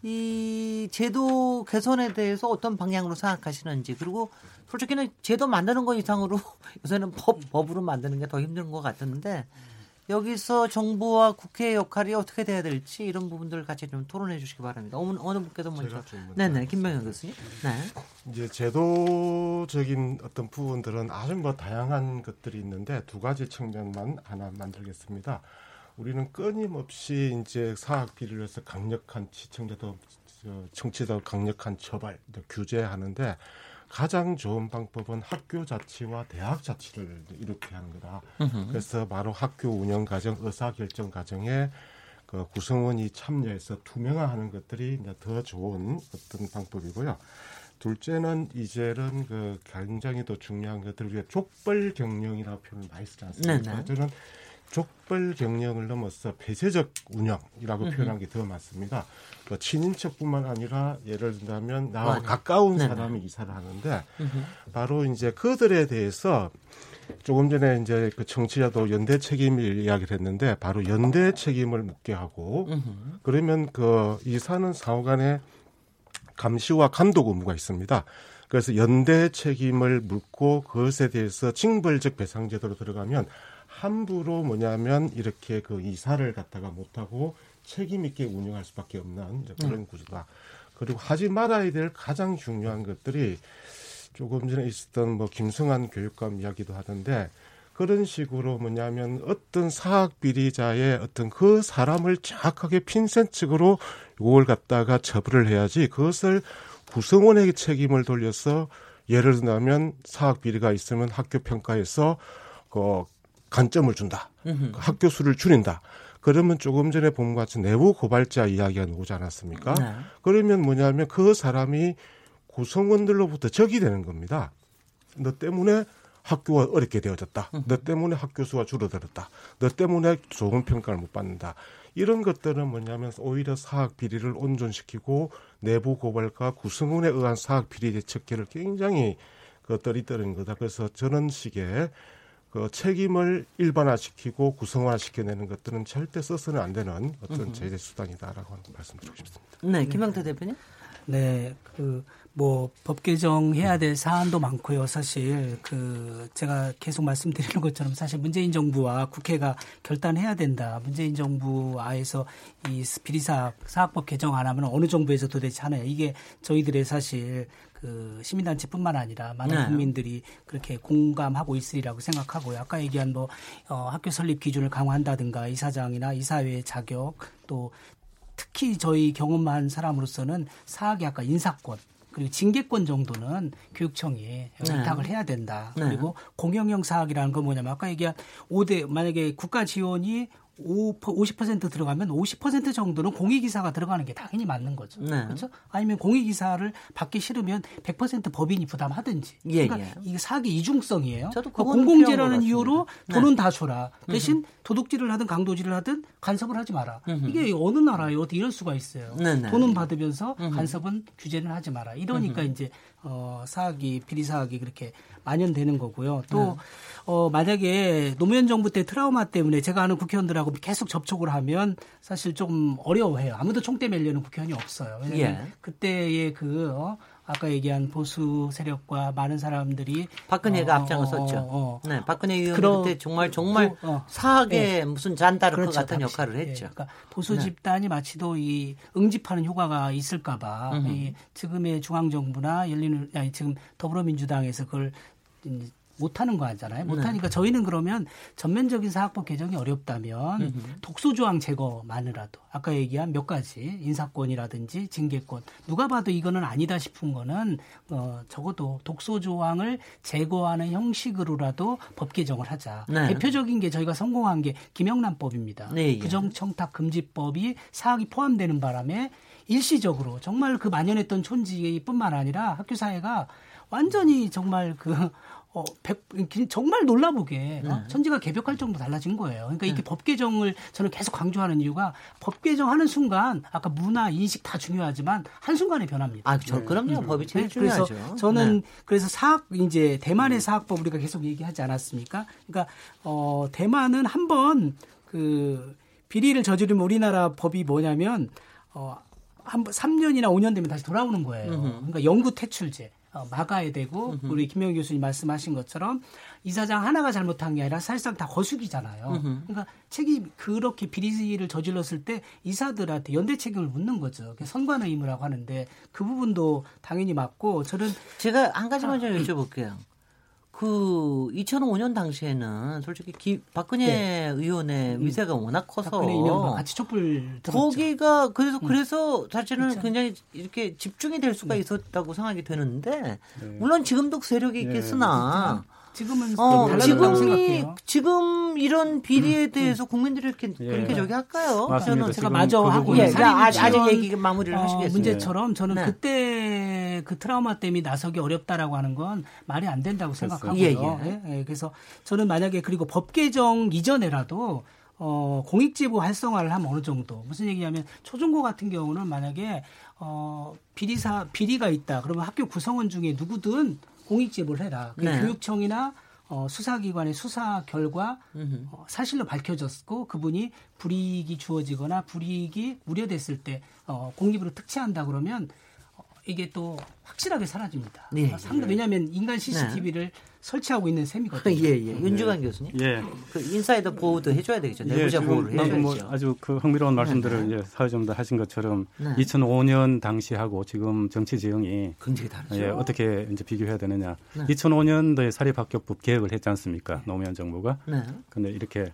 이 제도 개선에 대해서 어떤 방향으로 생각하시는지, 그리고 솔직히는 제도 만드는 것 이상으로 요새는 법, 법으로 만드는 게 더 힘든 것 같은데, 여기서 정부와 국회의 역할이 어떻게 돼야 될지 이런 부분들을 같이 좀 토론해 주시기 바랍니다. 어느, 어느 분께서 먼저. 네네, 김명현 교수님. 네. 이제 제도적인 어떤 부분들은 아주 뭐 다양한 것들이 있는데 두 가지 측면만 하나 만들겠습니다. 우리는 끊임없이 이제 사학 비리를 해서 강력한 시청자도 청취자도 강력한 처벌, 규제하는데 가장 좋은 방법은 학교 자치와 대학 자치를 이렇게 하는 거다. 으흠. 그래서 바로 학교 운영 과정, 의사 결정 과정에 그 구성원이 참여해서 투명화하는 것들이 이제 더 좋은 어떤 방법이고요. 둘째는 이제는 그 굉장히 더 중요한 것들 위해 족벌 경영이라고 표현을 많이 쓰지 않습니까? 저는 족벌 경영을 넘어서 폐쇄적 운영이라고 으흠. 표현한 게 더 많습니다. 그 친인척뿐만 아니라 예를 들면 나와 맞아. 가까운 네네. 사람이 이사를 하는데 으흠. 바로 이제 그들에 대해서 조금 전에 이제 그 청취자도 연대 책임을 이야기를 했는데 바로 연대 책임을 묻게 하고 으흠. 그러면 그 이사는 상호간에 감시와 감독 의무가 있습니다. 그래서 연대 책임을 묻고 그것에 대해서 징벌적 배상 제도로 들어가면 함부로 뭐냐면 이렇게 그 이사를 갖다가 못하고 책임 있게 운영할 수밖에 없는 이제 그런 음. 구조다. 그리고 하지 말아야 될 가장 중요한 것들이 조금 전에 있었던 뭐 김성한 교육감 이야기도 하던데 그런 식으로 뭐냐면 어떤 사학 비리자의 어떤 그 사람을 정확하게 핀셋측으로 이걸 갖다가 처벌을 해야지 그것을 구성원에게 책임을 돌려서 예를 들면 사학 비리가 있으면 학교 평가에서 그 간점을 준다. 그 학교 수를 줄인다. 그러면 조금 전에 본 것 같이 내부 고발자 이야기가 나오지 않았습니까? 네. 그러면 뭐냐면 그 사람이 구성원들로부터 적이 되는 겁니다. 너 때문에 학교가 어렵게 되어졌다. 너 때문에 학교 수가 줄어들었다. 너 때문에 좋은 평가를 못 받는다. 이런 것들은 뭐냐면 오히려 사학 비리를 온전시키고 내부 고발과 구성원에 의한 사학 비리의 척결을 굉장히 그것들이 있다는 거다. 그래서 저런 식의 그 책임을 일반화시키고 구성화시켜내는 것들은 절대 써서는 안 되는 어떤 제재 수단이다라고 하는 말씀드리고 싶습니다. 네, 김영태 대표님. 네, 그 뭐 법 개정해야 될 사안도 많고요. 사실 그 제가 계속 말씀드리는 것처럼 사실 문재인 정부와 국회가 결단해야 된다. 문재인 정부 하에서 이 비리사학 사학법 개정 안 하면 어느 정부에서 도대체 하나요? 이게 저희들의 사실 그 시민단체뿐만 아니라 많은 네. 국민들이 그렇게 공감하고 있으리라고 생각하고요. 아까 얘기한 뭐 어, 학교 설립 기준을 강화한다든가 이사장이나 이사회의 자격 또 특히 저희 경험한 사람으로서는 사학의 아까 인사권 그리고 징계권 정도는 교육청이 의탁을 네. 해야 된다. 네. 그리고 공영형 사학이라는 건 뭐냐면 아까 얘기한 오 대 만약에 국가 지원이 오십 퍼센트 들어가면 오십 퍼센트 정도는 공익이사가 들어가는 게 당연히 맞는 거죠. 네. 그렇죠? 아니면 공익이사를 받기 싫으면 백 퍼센트 법인이 부담하든지. 예, 그러니까 예. 이게 사기 이중성이에요. 저도 그러니까 공공재라는 이유로 돈은 네. 다 줘라. 대신 도둑질을 하든 강도질을 하든 간섭을 하지 마라. 음흠. 이게 어느 나라에 어떻게 이럴 수가 있어요. 네네. 돈은 받으면서 음흠. 간섭은 규제는 하지 마라. 이러니까 음흠. 이제 어, 사학이 비리 사학이 그렇게 만연되는 거고요. 또 네. 어, 만약에 노무현 정부 때 트라우마 때문에 제가 아는 국회의원들하고 계속 접촉을 하면 사실 좀 어려워해요. 아무도 총대 매려는 국회의원이 없어요. 왜냐하면 예. 그때의 그 어, 아까 얘기한 보수 세력과 많은 사람들이 박근혜가 어, 앞장을 썼죠. 어, 어. 네, 박근혜 의원이 그때 정말 정말 그, 어. 사학의 예. 무슨 잔다르크 그렇죠, 같은 당시, 역할을 했죠. 예. 그러니까 보수 집단이 네. 마치도 이 응집하는 효과가 있을까봐 이 지금의 중앙 정부나 열린 아니 지금 더불어민주당에서 그걸 못하는 거 아니잖아요. 못하니까 네. 저희는 그러면 전면적인 사학법 개정이 어렵다면 음흠. 독소조항 제거만이라도 아까 얘기한 몇 가지 인사권이라든지 징계권 누가 봐도 이거는 아니다 싶은 거는 어, 적어도 독소조항을 제거하는 형식으로라도 법 개정을 하자. 네. 대표적인 게 저희가 성공한 게 김영란법입니다. 네, 예. 부정청탁금지법이 사학이 포함되는 바람에 일시적으로 정말 그 만연했던 촌지뿐만 아니라 학교 사회가 완전히 정말 그 어, 백, 정말 놀라보게 어? 네. 천지가 개벽할 정도 달라진 거예요. 그러니까 이렇게 네. 법 개정을 저는 계속 강조하는 이유가 법 개정하는 순간 아까 문화 인식 다 중요하지만 한순간에 변합니다. 아, 저, 그럼요. 음. 법이 제일 네. 중요하죠. 그래서 저는 네. 그래서 사학 이제 대만의 사학법 우리가 계속 얘기하지 않았습니까? 그러니까 어, 대만은 한번 그 비리를 저지르면 우리나라 법이 뭐냐면 어, 한 삼 년이나 오 년 되면 다시 돌아오는 거예요. 음흠. 그러니까 영구 퇴출제. 어, 막아야 되고 으흠. 우리 김명현 교수님 말씀하신 것처럼 이사장 하나가 잘못한 게 아니라 사실상 다 거수기잖아요. 으흠. 그러니까 책임 그렇게 비리를 저질렀을 때 이사들한테 연대 책임을 묻는 거죠. 선관 의무라고 하는데 그 부분도 당연히 맞고 저는 제가 한 가지만 좀 여쭤볼게요. 그 이천오 년 당시에는 솔직히 기, 박근혜 네. 의원의 음. 위세가 워낙 커서 박근혜 의원과 같이 촛불 들었죠. 거기가 그래서 음. 그래서 사실은 그쵸? 굉장히 이렇게 집중이 될 수가 네. 있었다고 생각이 되는데 네. 물론 지금도 세력이 네. 있겠으나 네. 지금은 어, 지금이 지금 이런 비리에 음. 대해서 국민들이 이렇게 예. 그렇게 저기 할까요? 맞습니다. 저는 제가 마저 하고 예. 아직 얘기 마무리를 어, 하시겠습니다. 문제처럼 저는 네. 그때 그 트라우마 때문에 나서기 어렵다라고 하는 건 말이 안 된다고 생각하고요. 예, 예. 예. 예. 그래서 저는 만약에 그리고 법 개정 이전에라도 어, 공익제보 활성화를 하면 어느 정도 무슨 얘기냐면 초중고 같은 경우는 만약에 어, 비리사 비리가 있다 그러면 학교 구성원 중에 누구든 공익제보를 해라. 네. 교육청이나 어, 수사기관의 수사 결과 어, 사실로 밝혀졌고 그분이 불이익이 주어지거나 불이익이 우려됐을 때 어, 공익으로 특채한다 그러면 이게 또 확실하게 사라집니다. 네. 상당, 네. 왜냐하면 인간 씨씨티비를 네. 설치하고 있는 셈이거든요. 예, 예. 윤지관 네. 교수님. 예. 그 인사이더 보호도 해줘야 되겠죠. 내부자 예, 보호를 해줘야죠. 뭐 아주 그 흥미로운 말씀들을 네. 이제 사회자분들 하신 것처럼 네. 이천오 년 당시하고 지금 정치 지형이 굉장히 다르죠. 예, 어떻게 이제 비교해야 되느냐. 네. 이천오 년도에 사립학교법 개혁을 했지 않습니까? 네. 노무현 정부가. 그런데 네. 이렇게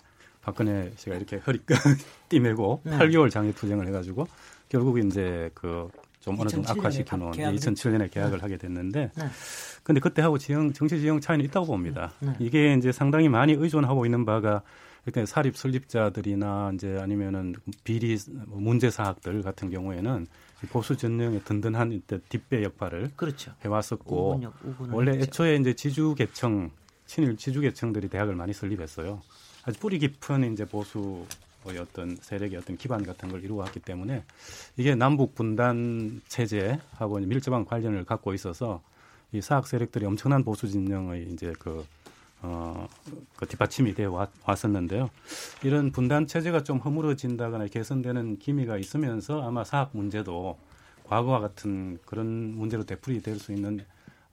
박근혜 씨가 이렇게 허리 띠매고 네. 팔 개월 장애 투쟁을 해가지고 결국 이제 그 좀 어느 정도 악화시켜 놓은 이천칠 년에 계약을 네. 하게 됐는데, 그런데 네. 그때하고 지형 정치 지형 차이는 있다고 봅니다. 네. 이게 이제 상당히 많이 의존하고 있는 바가 일단 사립 설립자들이나 이제 아니면은 비리 문제 사학들 같은 경우에는 보수 전령의 든든한 일단 뒷배 역할을 그렇죠. 해왔었고 우군역, 원래 했죠. 애초에 이제 지주 계층 친일 지주 계층들이 대학을 많이 설립했어요. 아주 뿌리 깊은 이제 보수 어떤 세력의 어떤 기반 같은 걸 이루어왔기 때문에 이게 남북 분단 체제하고 밀접한 관련을 갖고 있어서 이 사학 세력들이 엄청난 보수 진영의 이제 그, 어, 그 뒷받침이 되어 왔었는데요. 이런 분단 체제가 좀 허물어진다거나 개선되는 기미가 있으면서 아마 사학 문제도 과거와 같은 그런 문제로 되풀이될 수 있는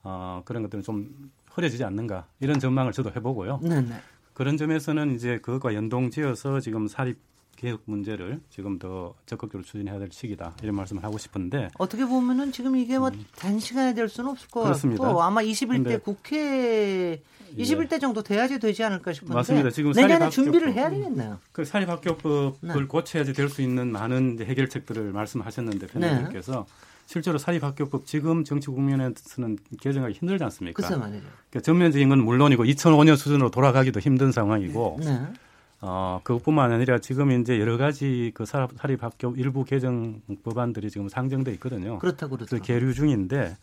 어, 그런 것들은 좀 흐려지지 않는가 이런 전망을 저도 해보고요. 네네. 그런 점에서는 이제 그것과 연동지어서 지금 사립 개혁 문제를 지금 더 적극적으로 추진해야 될 시기다 이런 말씀을 하고 싶은데 어떻게 보면은 지금 이게 뭐 음. 단시간에 될 수는 없을 것 그렇습니다. 같고 아마 이십일 대 국회 이십일 대 예. 정도 돼야지 되지 않을까 싶은데 맞습니다. 지금 내년에 준비를 해야 되겠네요. 그 사립학교법을 네. 고쳐야지 될 수 있는 많은 해결책들을 말씀하셨는데 변호사님께서. 네. 실제로 사립학교법 지금 정치 국면에서는 개정하기 힘들지 않습니까? 글쎄 말이죠. 그러니까 전면적인 건 물론이고 이천오 년 수준으로 돌아가기도 힘든 상황이고 네. 어, 그것뿐만 아니라 지금 이제 여러 가지 그 사립학교 일부 개정 법안들이 지금 상정돼 있거든요. 그렇다고 그렇죠. 계류 중인데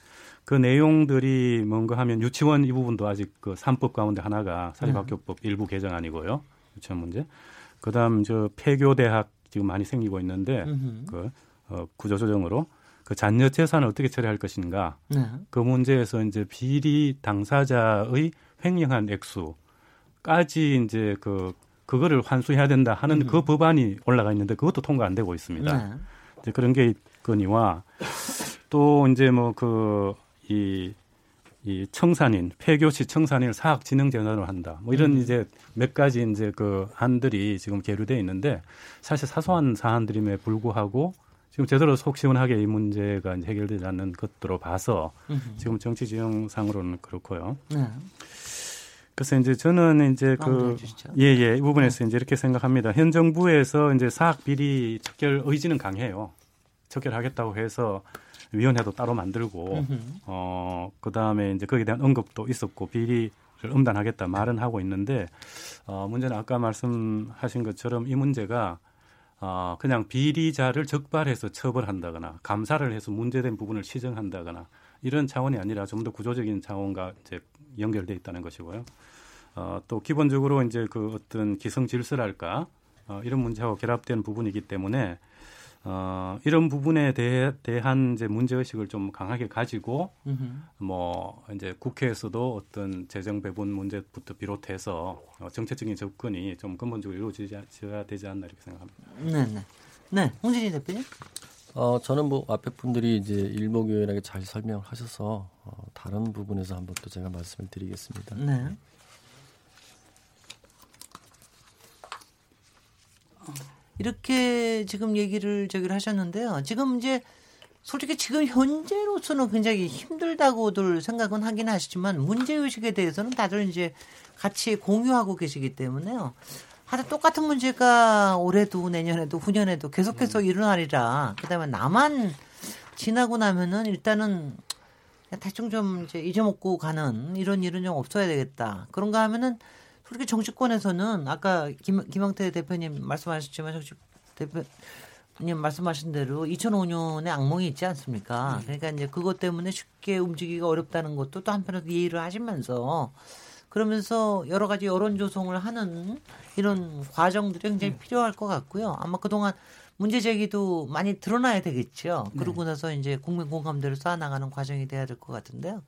그 내용들이 뭔가 하면 유치원 이 부분도 아직 그 삼 법 가운데 하나가 사립학교법 네. 일부 개정안이고요. 유치원 문제. 그다음 저 폐교대학 지금 많이 생기고 있는데 음흠. 그 어, 구조조정으로. 그 잔여 재산을 어떻게 처리할 것인가? 네. 그 문제에서 이제 비리 당사자의 횡령한 액수까지 이제 그 그거를 환수해야 된다 하는 음. 그 법안이 올라가 있는데 그것도 통과 안 되고 있습니다. 네. 이제 그런 게 있거니와 또 이제 뭐 그 이 이 청산인 폐교시 청산인을 사학진흥재단으로 한다. 뭐 이런 음. 이제 몇 가지 이제 그 안들이 지금 계류돼 있는데 사실 사소한 사안들임에 불구하고. 지금 제대로 속 시원하게 이 문제가 이제 해결되지 않는 것으로 봐서 음흠. 지금 정치 지형상으로는 그렇고요. 네. 그래서 이제 저는 이제 그 예예 예, 이 부분에서 네. 이제 이렇게 생각합니다. 현 정부에서 이제 사학 비리 척결 의지는 강해요. 척결하겠다고 해서 위원회도 따로 만들고 음흠. 어 그다음에 이제 거기에 대한 언급도 있었고 비리 엄단하겠다 말은 하고 있는데 어, 문제는 아까 말씀하신 것처럼 이 문제가 어, 그냥 비리자를 적발해서 처벌한다거나 감사를 해서 문제된 부분을 시정한다거나 이런 차원이 아니라 좀 더 구조적인 차원과 이제 연결돼 있다는 것이고요. 어, 또 기본적으로 이제 그 어떤 기성 질서랄까 어, 이런 문제하고 결합된 부분이기 때문에 어, 이런 부분에 대해, 대한 이제 문제 의식을 좀 강하게 가지고 음흠. 뭐 이제 국회에서도 어떤 재정 배분 문제부터 비롯해서 정책적인 접근이 좀 근본적으로 이루어져야 되지 않나 이렇게 생각합니다. 네네. 네, 홍진희 대표님. 어, 저는 뭐 앞에 분들이 이제 일목요연하게 잘 설명을 하셔서 어, 다른 부분에서 한번 또 제가 말씀을 드리겠습니다. 네. 이렇게 지금 얘기를 저기를 하셨는데요. 지금 이제 솔직히 지금 현재로서는 굉장히 힘들다고들 생각은 하긴 하시지만 문제의식에 대해서는 다들 이제 같이 공유하고 계시기 때문에요. 하여튼 똑같은 문제가 올해도 내년에도 후년에도 계속해서 일어나리라. 그다음에 나만 지나고 나면은 일단은 대충 좀 이제 잊어먹고 가는 이런 일은 좀 없어야 되겠다. 그런가 하면은 그렇게 정치권에서는 아까 김, 김영태 대표님 말씀하셨지만 정치 대표님 말씀하신 대로 이천오 년에 악몽이 있지 않습니까? 그러니까 이제 그것 때문에 쉽게 움직이기가 어렵다는 것도 또 한편으로 이해를 하시면서 그러면서 여러 가지 여론 조성을 하는 이런 과정들이 굉장히 네. 필요할 것 같고요. 아마 그동안 문제 제기도 많이 드러나야 되겠죠. 그러고 네. 나서 이제 국민 공감대를 쌓아나가는 과정이 돼야 될 것 같은데요.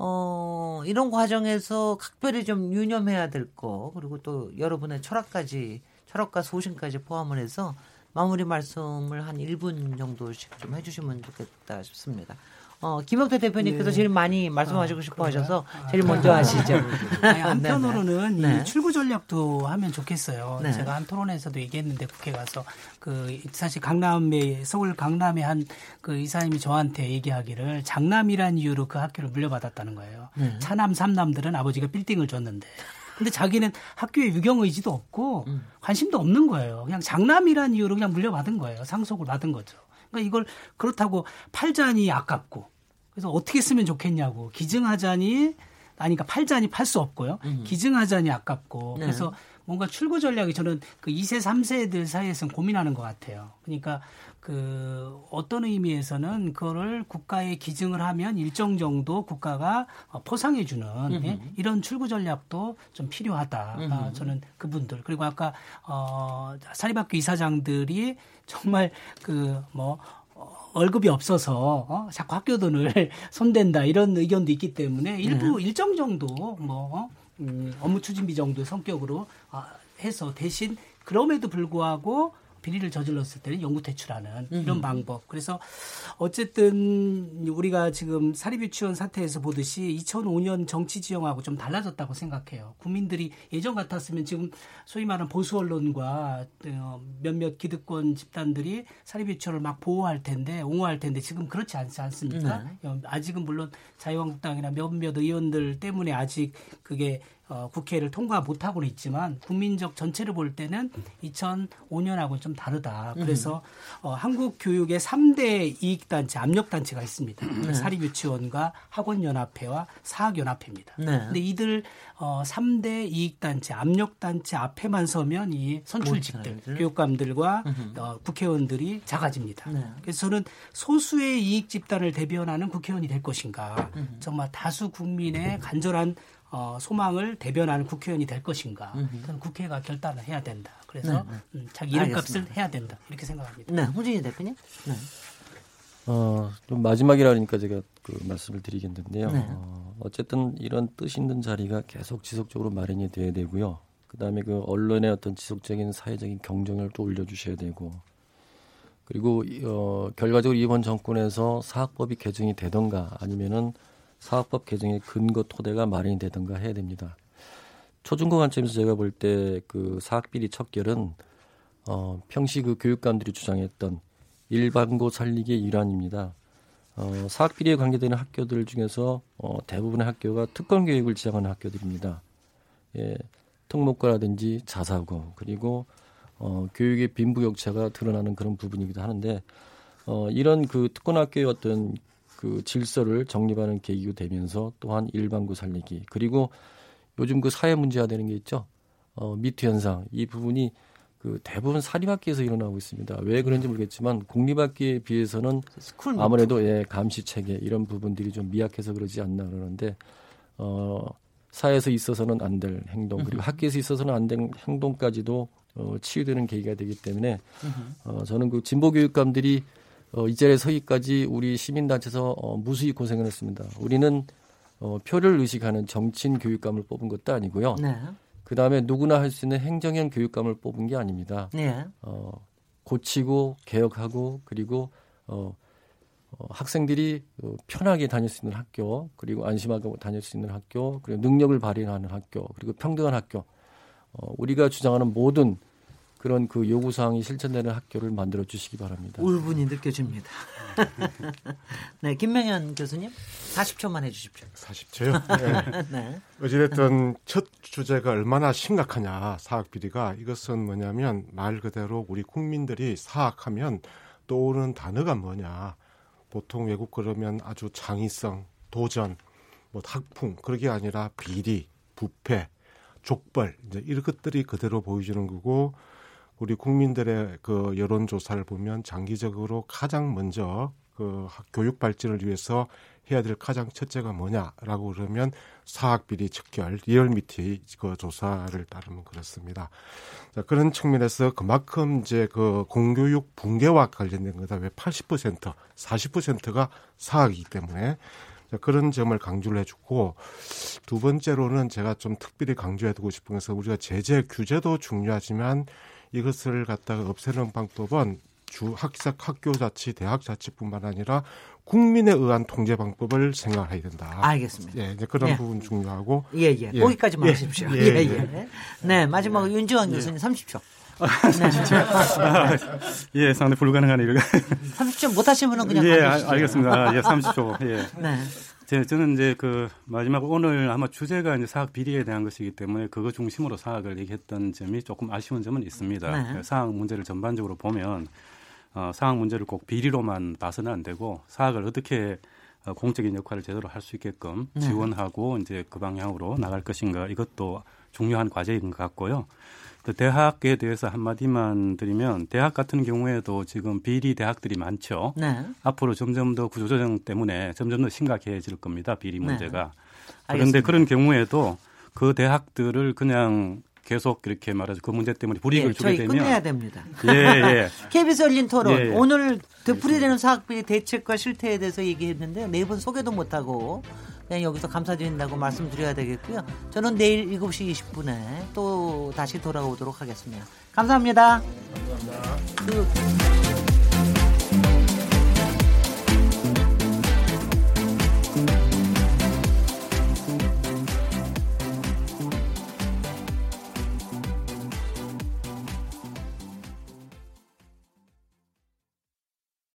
어, 이런 과정에서 각별히 좀 유념해야 될 거, 그리고 또 여러분의 철학까지, 철학과 소신까지 포함을 해서 마무리 말씀을 한 일 분 정도씩 좀 해주시면 좋겠다 싶습니다. 어, 김영태 대표님께서 네. 제일 많이 말씀하시고 아, 싶어 그런가요? 하셔서 제일 아, 먼저 하시죠. 아니, 한편으로는 네. 이 출구 전략도 하면 좋겠어요. 네. 제가 한 토론에서도 얘기했는데 국회 가서 그 사실 강남에 서울 강남에 한 그 이사님이 저한테 얘기하기를 장남이란 이유로 그 학교를 물려받았다는 거예요. 네. 차남 삼남들은 아버지가 빌딩을 줬는데. 근데 자기는 학교에 유경 의지도 없고 음. 관심도 없는 거예요. 그냥 장남이란 이유로 그냥 물려받은 거예요. 상속을 받은 거죠. 그러니까 이걸 그렇다고 팔자니 아깝고 그래서 어떻게 쓰면 좋겠냐고 기증하자니 아니 그러니까 팔자니 팔 수 없고요. 음. 기증하자니 아깝고 네. 그래서 뭔가 출구 전략이 저는 그 이 세 삼 세들 사이에서는 고민하는 것 같아요. 그러니까 그 어떤 의미에서는 그거를 국가에 기증을 하면 일정 정도 국가가 포상해 주는 예? 이런 출구 전략도 좀 필요하다. 아, 저는 그분들 그리고 아까 어, 사립학교 이사장들이 정말 그 뭐 월급이 없어서 어? 자꾸 학교 돈을 손댄다 이런 의견도 있기 때문에 일부 네. 일정 정도 뭐. 음, 업무 추진비 정도의 성격으로 아, 해서 대신 그럼에도 불구하고 비리를 저질렀을 때는 영구 퇴출하는 이런 음흠. 방법. 그래서 어쨌든 우리가 지금 사립유치원 사태에서 보듯이 이천오 년 정치 지형하고 좀 달라졌다고 생각해요. 국민들이 예전 같았으면 지금 소위 말하는 보수 언론과 몇몇 기득권 집단들이 사립유치원을 막 보호할 텐데 옹호할 텐데 지금 그렇지 않지 않습니까? 음. 아직은 물론 자유한국당이나 몇몇 의원들 때문에 아직 그게 어, 국회를 통과 못하고는 있지만 국민적 전체를 볼 때는 이천오 년하고는 좀 다르다. 그래서 어, 한국 교육의 삼 대 이익단체, 압력단체가 있습니다. 네. 사립유치원과 학원연합회와 사학연합회입니다. 그런데 네. 이들 어, 삼 대 이익단체, 압력단체 앞에만 서면 이 선출직들, 뭐, 교육감들과 어, 국회의원들이 작아집니다. 네. 그래서 저는 소수의 이익집단을 대변하는 국회의원이 될 것인가. 음흠. 정말 다수 국민의 음흠. 간절한 어, 소망을 대변하는 국회의원이 될 것인가. 그건 국회가 결단을 해야 된다. 그래서 네, 네. 음, 자기 이름값을 알겠습니다. 해야 된다. 이렇게 생각합니다. 네, 홍진희 대표님. 네. 어, 좀 마지막이라니까 제가 그 말씀을 드리겠는데요. 네. 어, 어쨌든 이런 뜻 있는 자리가 계속 지속적으로 마련이 돼야 되고요. 그다음에 그 언론의 어떤 지속적인 사회적인 경쟁을 또 올려주셔야 되고 그리고 어, 결과적으로 이번 정권에서 사학법이 개정이 되던가 아니면은 사학법 개정의 근거 토대가 마련이 되든가 해야 됩니다. 초중고 관점에서 제가 볼 때 그 사학비리 척결은 어, 평시 그 교육감들이 주장했던 일반고 살리기의 일환입니다. 어, 사학비리에 관계되는 학교들 중에서 어, 대부분의 학교가 특권 교육을 지향하는 학교들입니다. 예, 특목고라든지 자사고 그리고 어, 교육의 빈부격차가 드러나는 그런 부분이기도 하는데 어, 이런 그 특권학교의 어떤 그 질서를 정립하는 계기가 되면서 또한 일반고 살리기 그리고 요즘 그 사회 문제화되는 게 있죠. 어, 미투 현상 이 부분이 그 대부분 사립학교에서 일어나고 있습니다. 왜 그런지 모르겠지만 공립학교에 비해서는 아무래도 예, 감시 체계 이런 부분들이 좀 미약해서 그러지 않나 그러는데 어, 사회에서 있어서는 안 될 행동 그리고 학교에서 있어서는 안 될 행동까지도 어, 치유되는 계기가 되기 때문에 어, 저는 그 진보 교육감들이 어, 이 자리에 서기까지 우리 시민단체에서 어, 무수히 고생을 했습니다. 우리는 어, 표를 의식하는 정치인 교육감을 뽑은 것도 아니고요. 네. 그다음에 누구나 할 수 있는 행정형 교육감을 뽑은 게 아닙니다. 네. 어, 고치고 개혁하고 그리고 어, 어, 학생들이 어, 편하게 다닐 수 있는 학교 그리고 안심하고 다닐 수 있는 학교 그리고 능력을 발휘하는 학교 그리고 평등한 학교 어, 우리가 주장하는 모든 그런 그 요구사항이 실천되는 학교를 만들어 주시기 바랍니다. 울분이 느껴집니다. 네, 김명현 교수님 사십 초만 해주십시오. 사십 초요? 네. 네. 어찌됐든 첫 주제가 얼마나 심각하냐 사학비리가 이것은 뭐냐면 말 그대로 우리 국민들이 사학하면 떠오르는 단어가 뭐냐 보통 외국 그러면 아주 창의성, 도전, 뭐 학풍 그게 아니라 비리, 부패, 족벌 이제 이런 것들이 그대로 보여주는 거고 우리 국민들의 그 여론조사를 보면 장기적으로 가장 먼저 그 교육 발전을 위해서 해야 될 가장 첫째가 뭐냐라고 그러면 사학비리 척결 리얼미티 그 조사를 따르면 그렇습니다. 자, 그런 측면에서 그만큼 이제 그 공교육 붕괴와 관련된 거다. 왜 팔십 퍼센트, 사십 퍼센트가 사학이기 때문에 그런 점을 강조를 해주고 두 번째로는 제가 좀 특별히 강조해두고 싶은 것은 우리가 제재 규제도 중요하지만 이것을 갖다가 없애는 방법은 주 학사 학교 자치 대학 자치뿐만 아니라 국민에 의한 통제 방법을 생각해야 된다. 알겠습니다. 예, 이제 그런 예. 부분 중요하고. 예예. 예. 예. 거기까지만 예. 하십시오. 예예. 예. 예. 네, 마지막으로 예. 윤지관 교수님 예. 삼십 초. 예, 상당히 불가능한 일을. 삼십 초 못 하시면은 그냥. 예, 아, 알겠습니다. 아, 예, 삼십 초. 예. 네. 제, 저는 이제 그 마지막 오늘 아마 주제가 이제 사학 비리에 대한 것이기 때문에 그거 중심으로 사학을 얘기했던 점이 조금 아쉬운 점은 있습니다. 네. 사학 문제를 전반적으로 보면 어, 사학 문제를 꼭 비리로만 봐서는 안 되고 사학을 어떻게 어, 공적인 역할을 제대로 할 수 있게끔 네. 지원하고 이제 그 방향으로 나갈 것인가 이것도 중요한 과제인 것 같고요. 그 대학에 대해서 한마디만 드리면 대학 같은 경우에도 지금 비리 대학들이 많죠. 네. 앞으로 점점 더 구조조정 때문에 점점 더 심각해질 겁니다. 비리 문제가. 네. 그런데 그런 경우에도 그 대학들을 그냥 계속 이렇게 말하죠. 그 문제 때문에 불이익을 예, 주게 되면. 저희 끝내야 됩니다. 예, 예. 케이비에스 열린 토론. 예, 예. 오늘 되풀이되는 사학비리 대책과 실태에 대해서 얘기했는데 네 분 소개도 못하고 그냥 여기서 감사드린다고 말씀드려야 되겠고요. 저는 내일 일곱 시 이십 분에 또 다시 돌아오도록 하겠습니다. 감사합니다. 감사합니다. 그...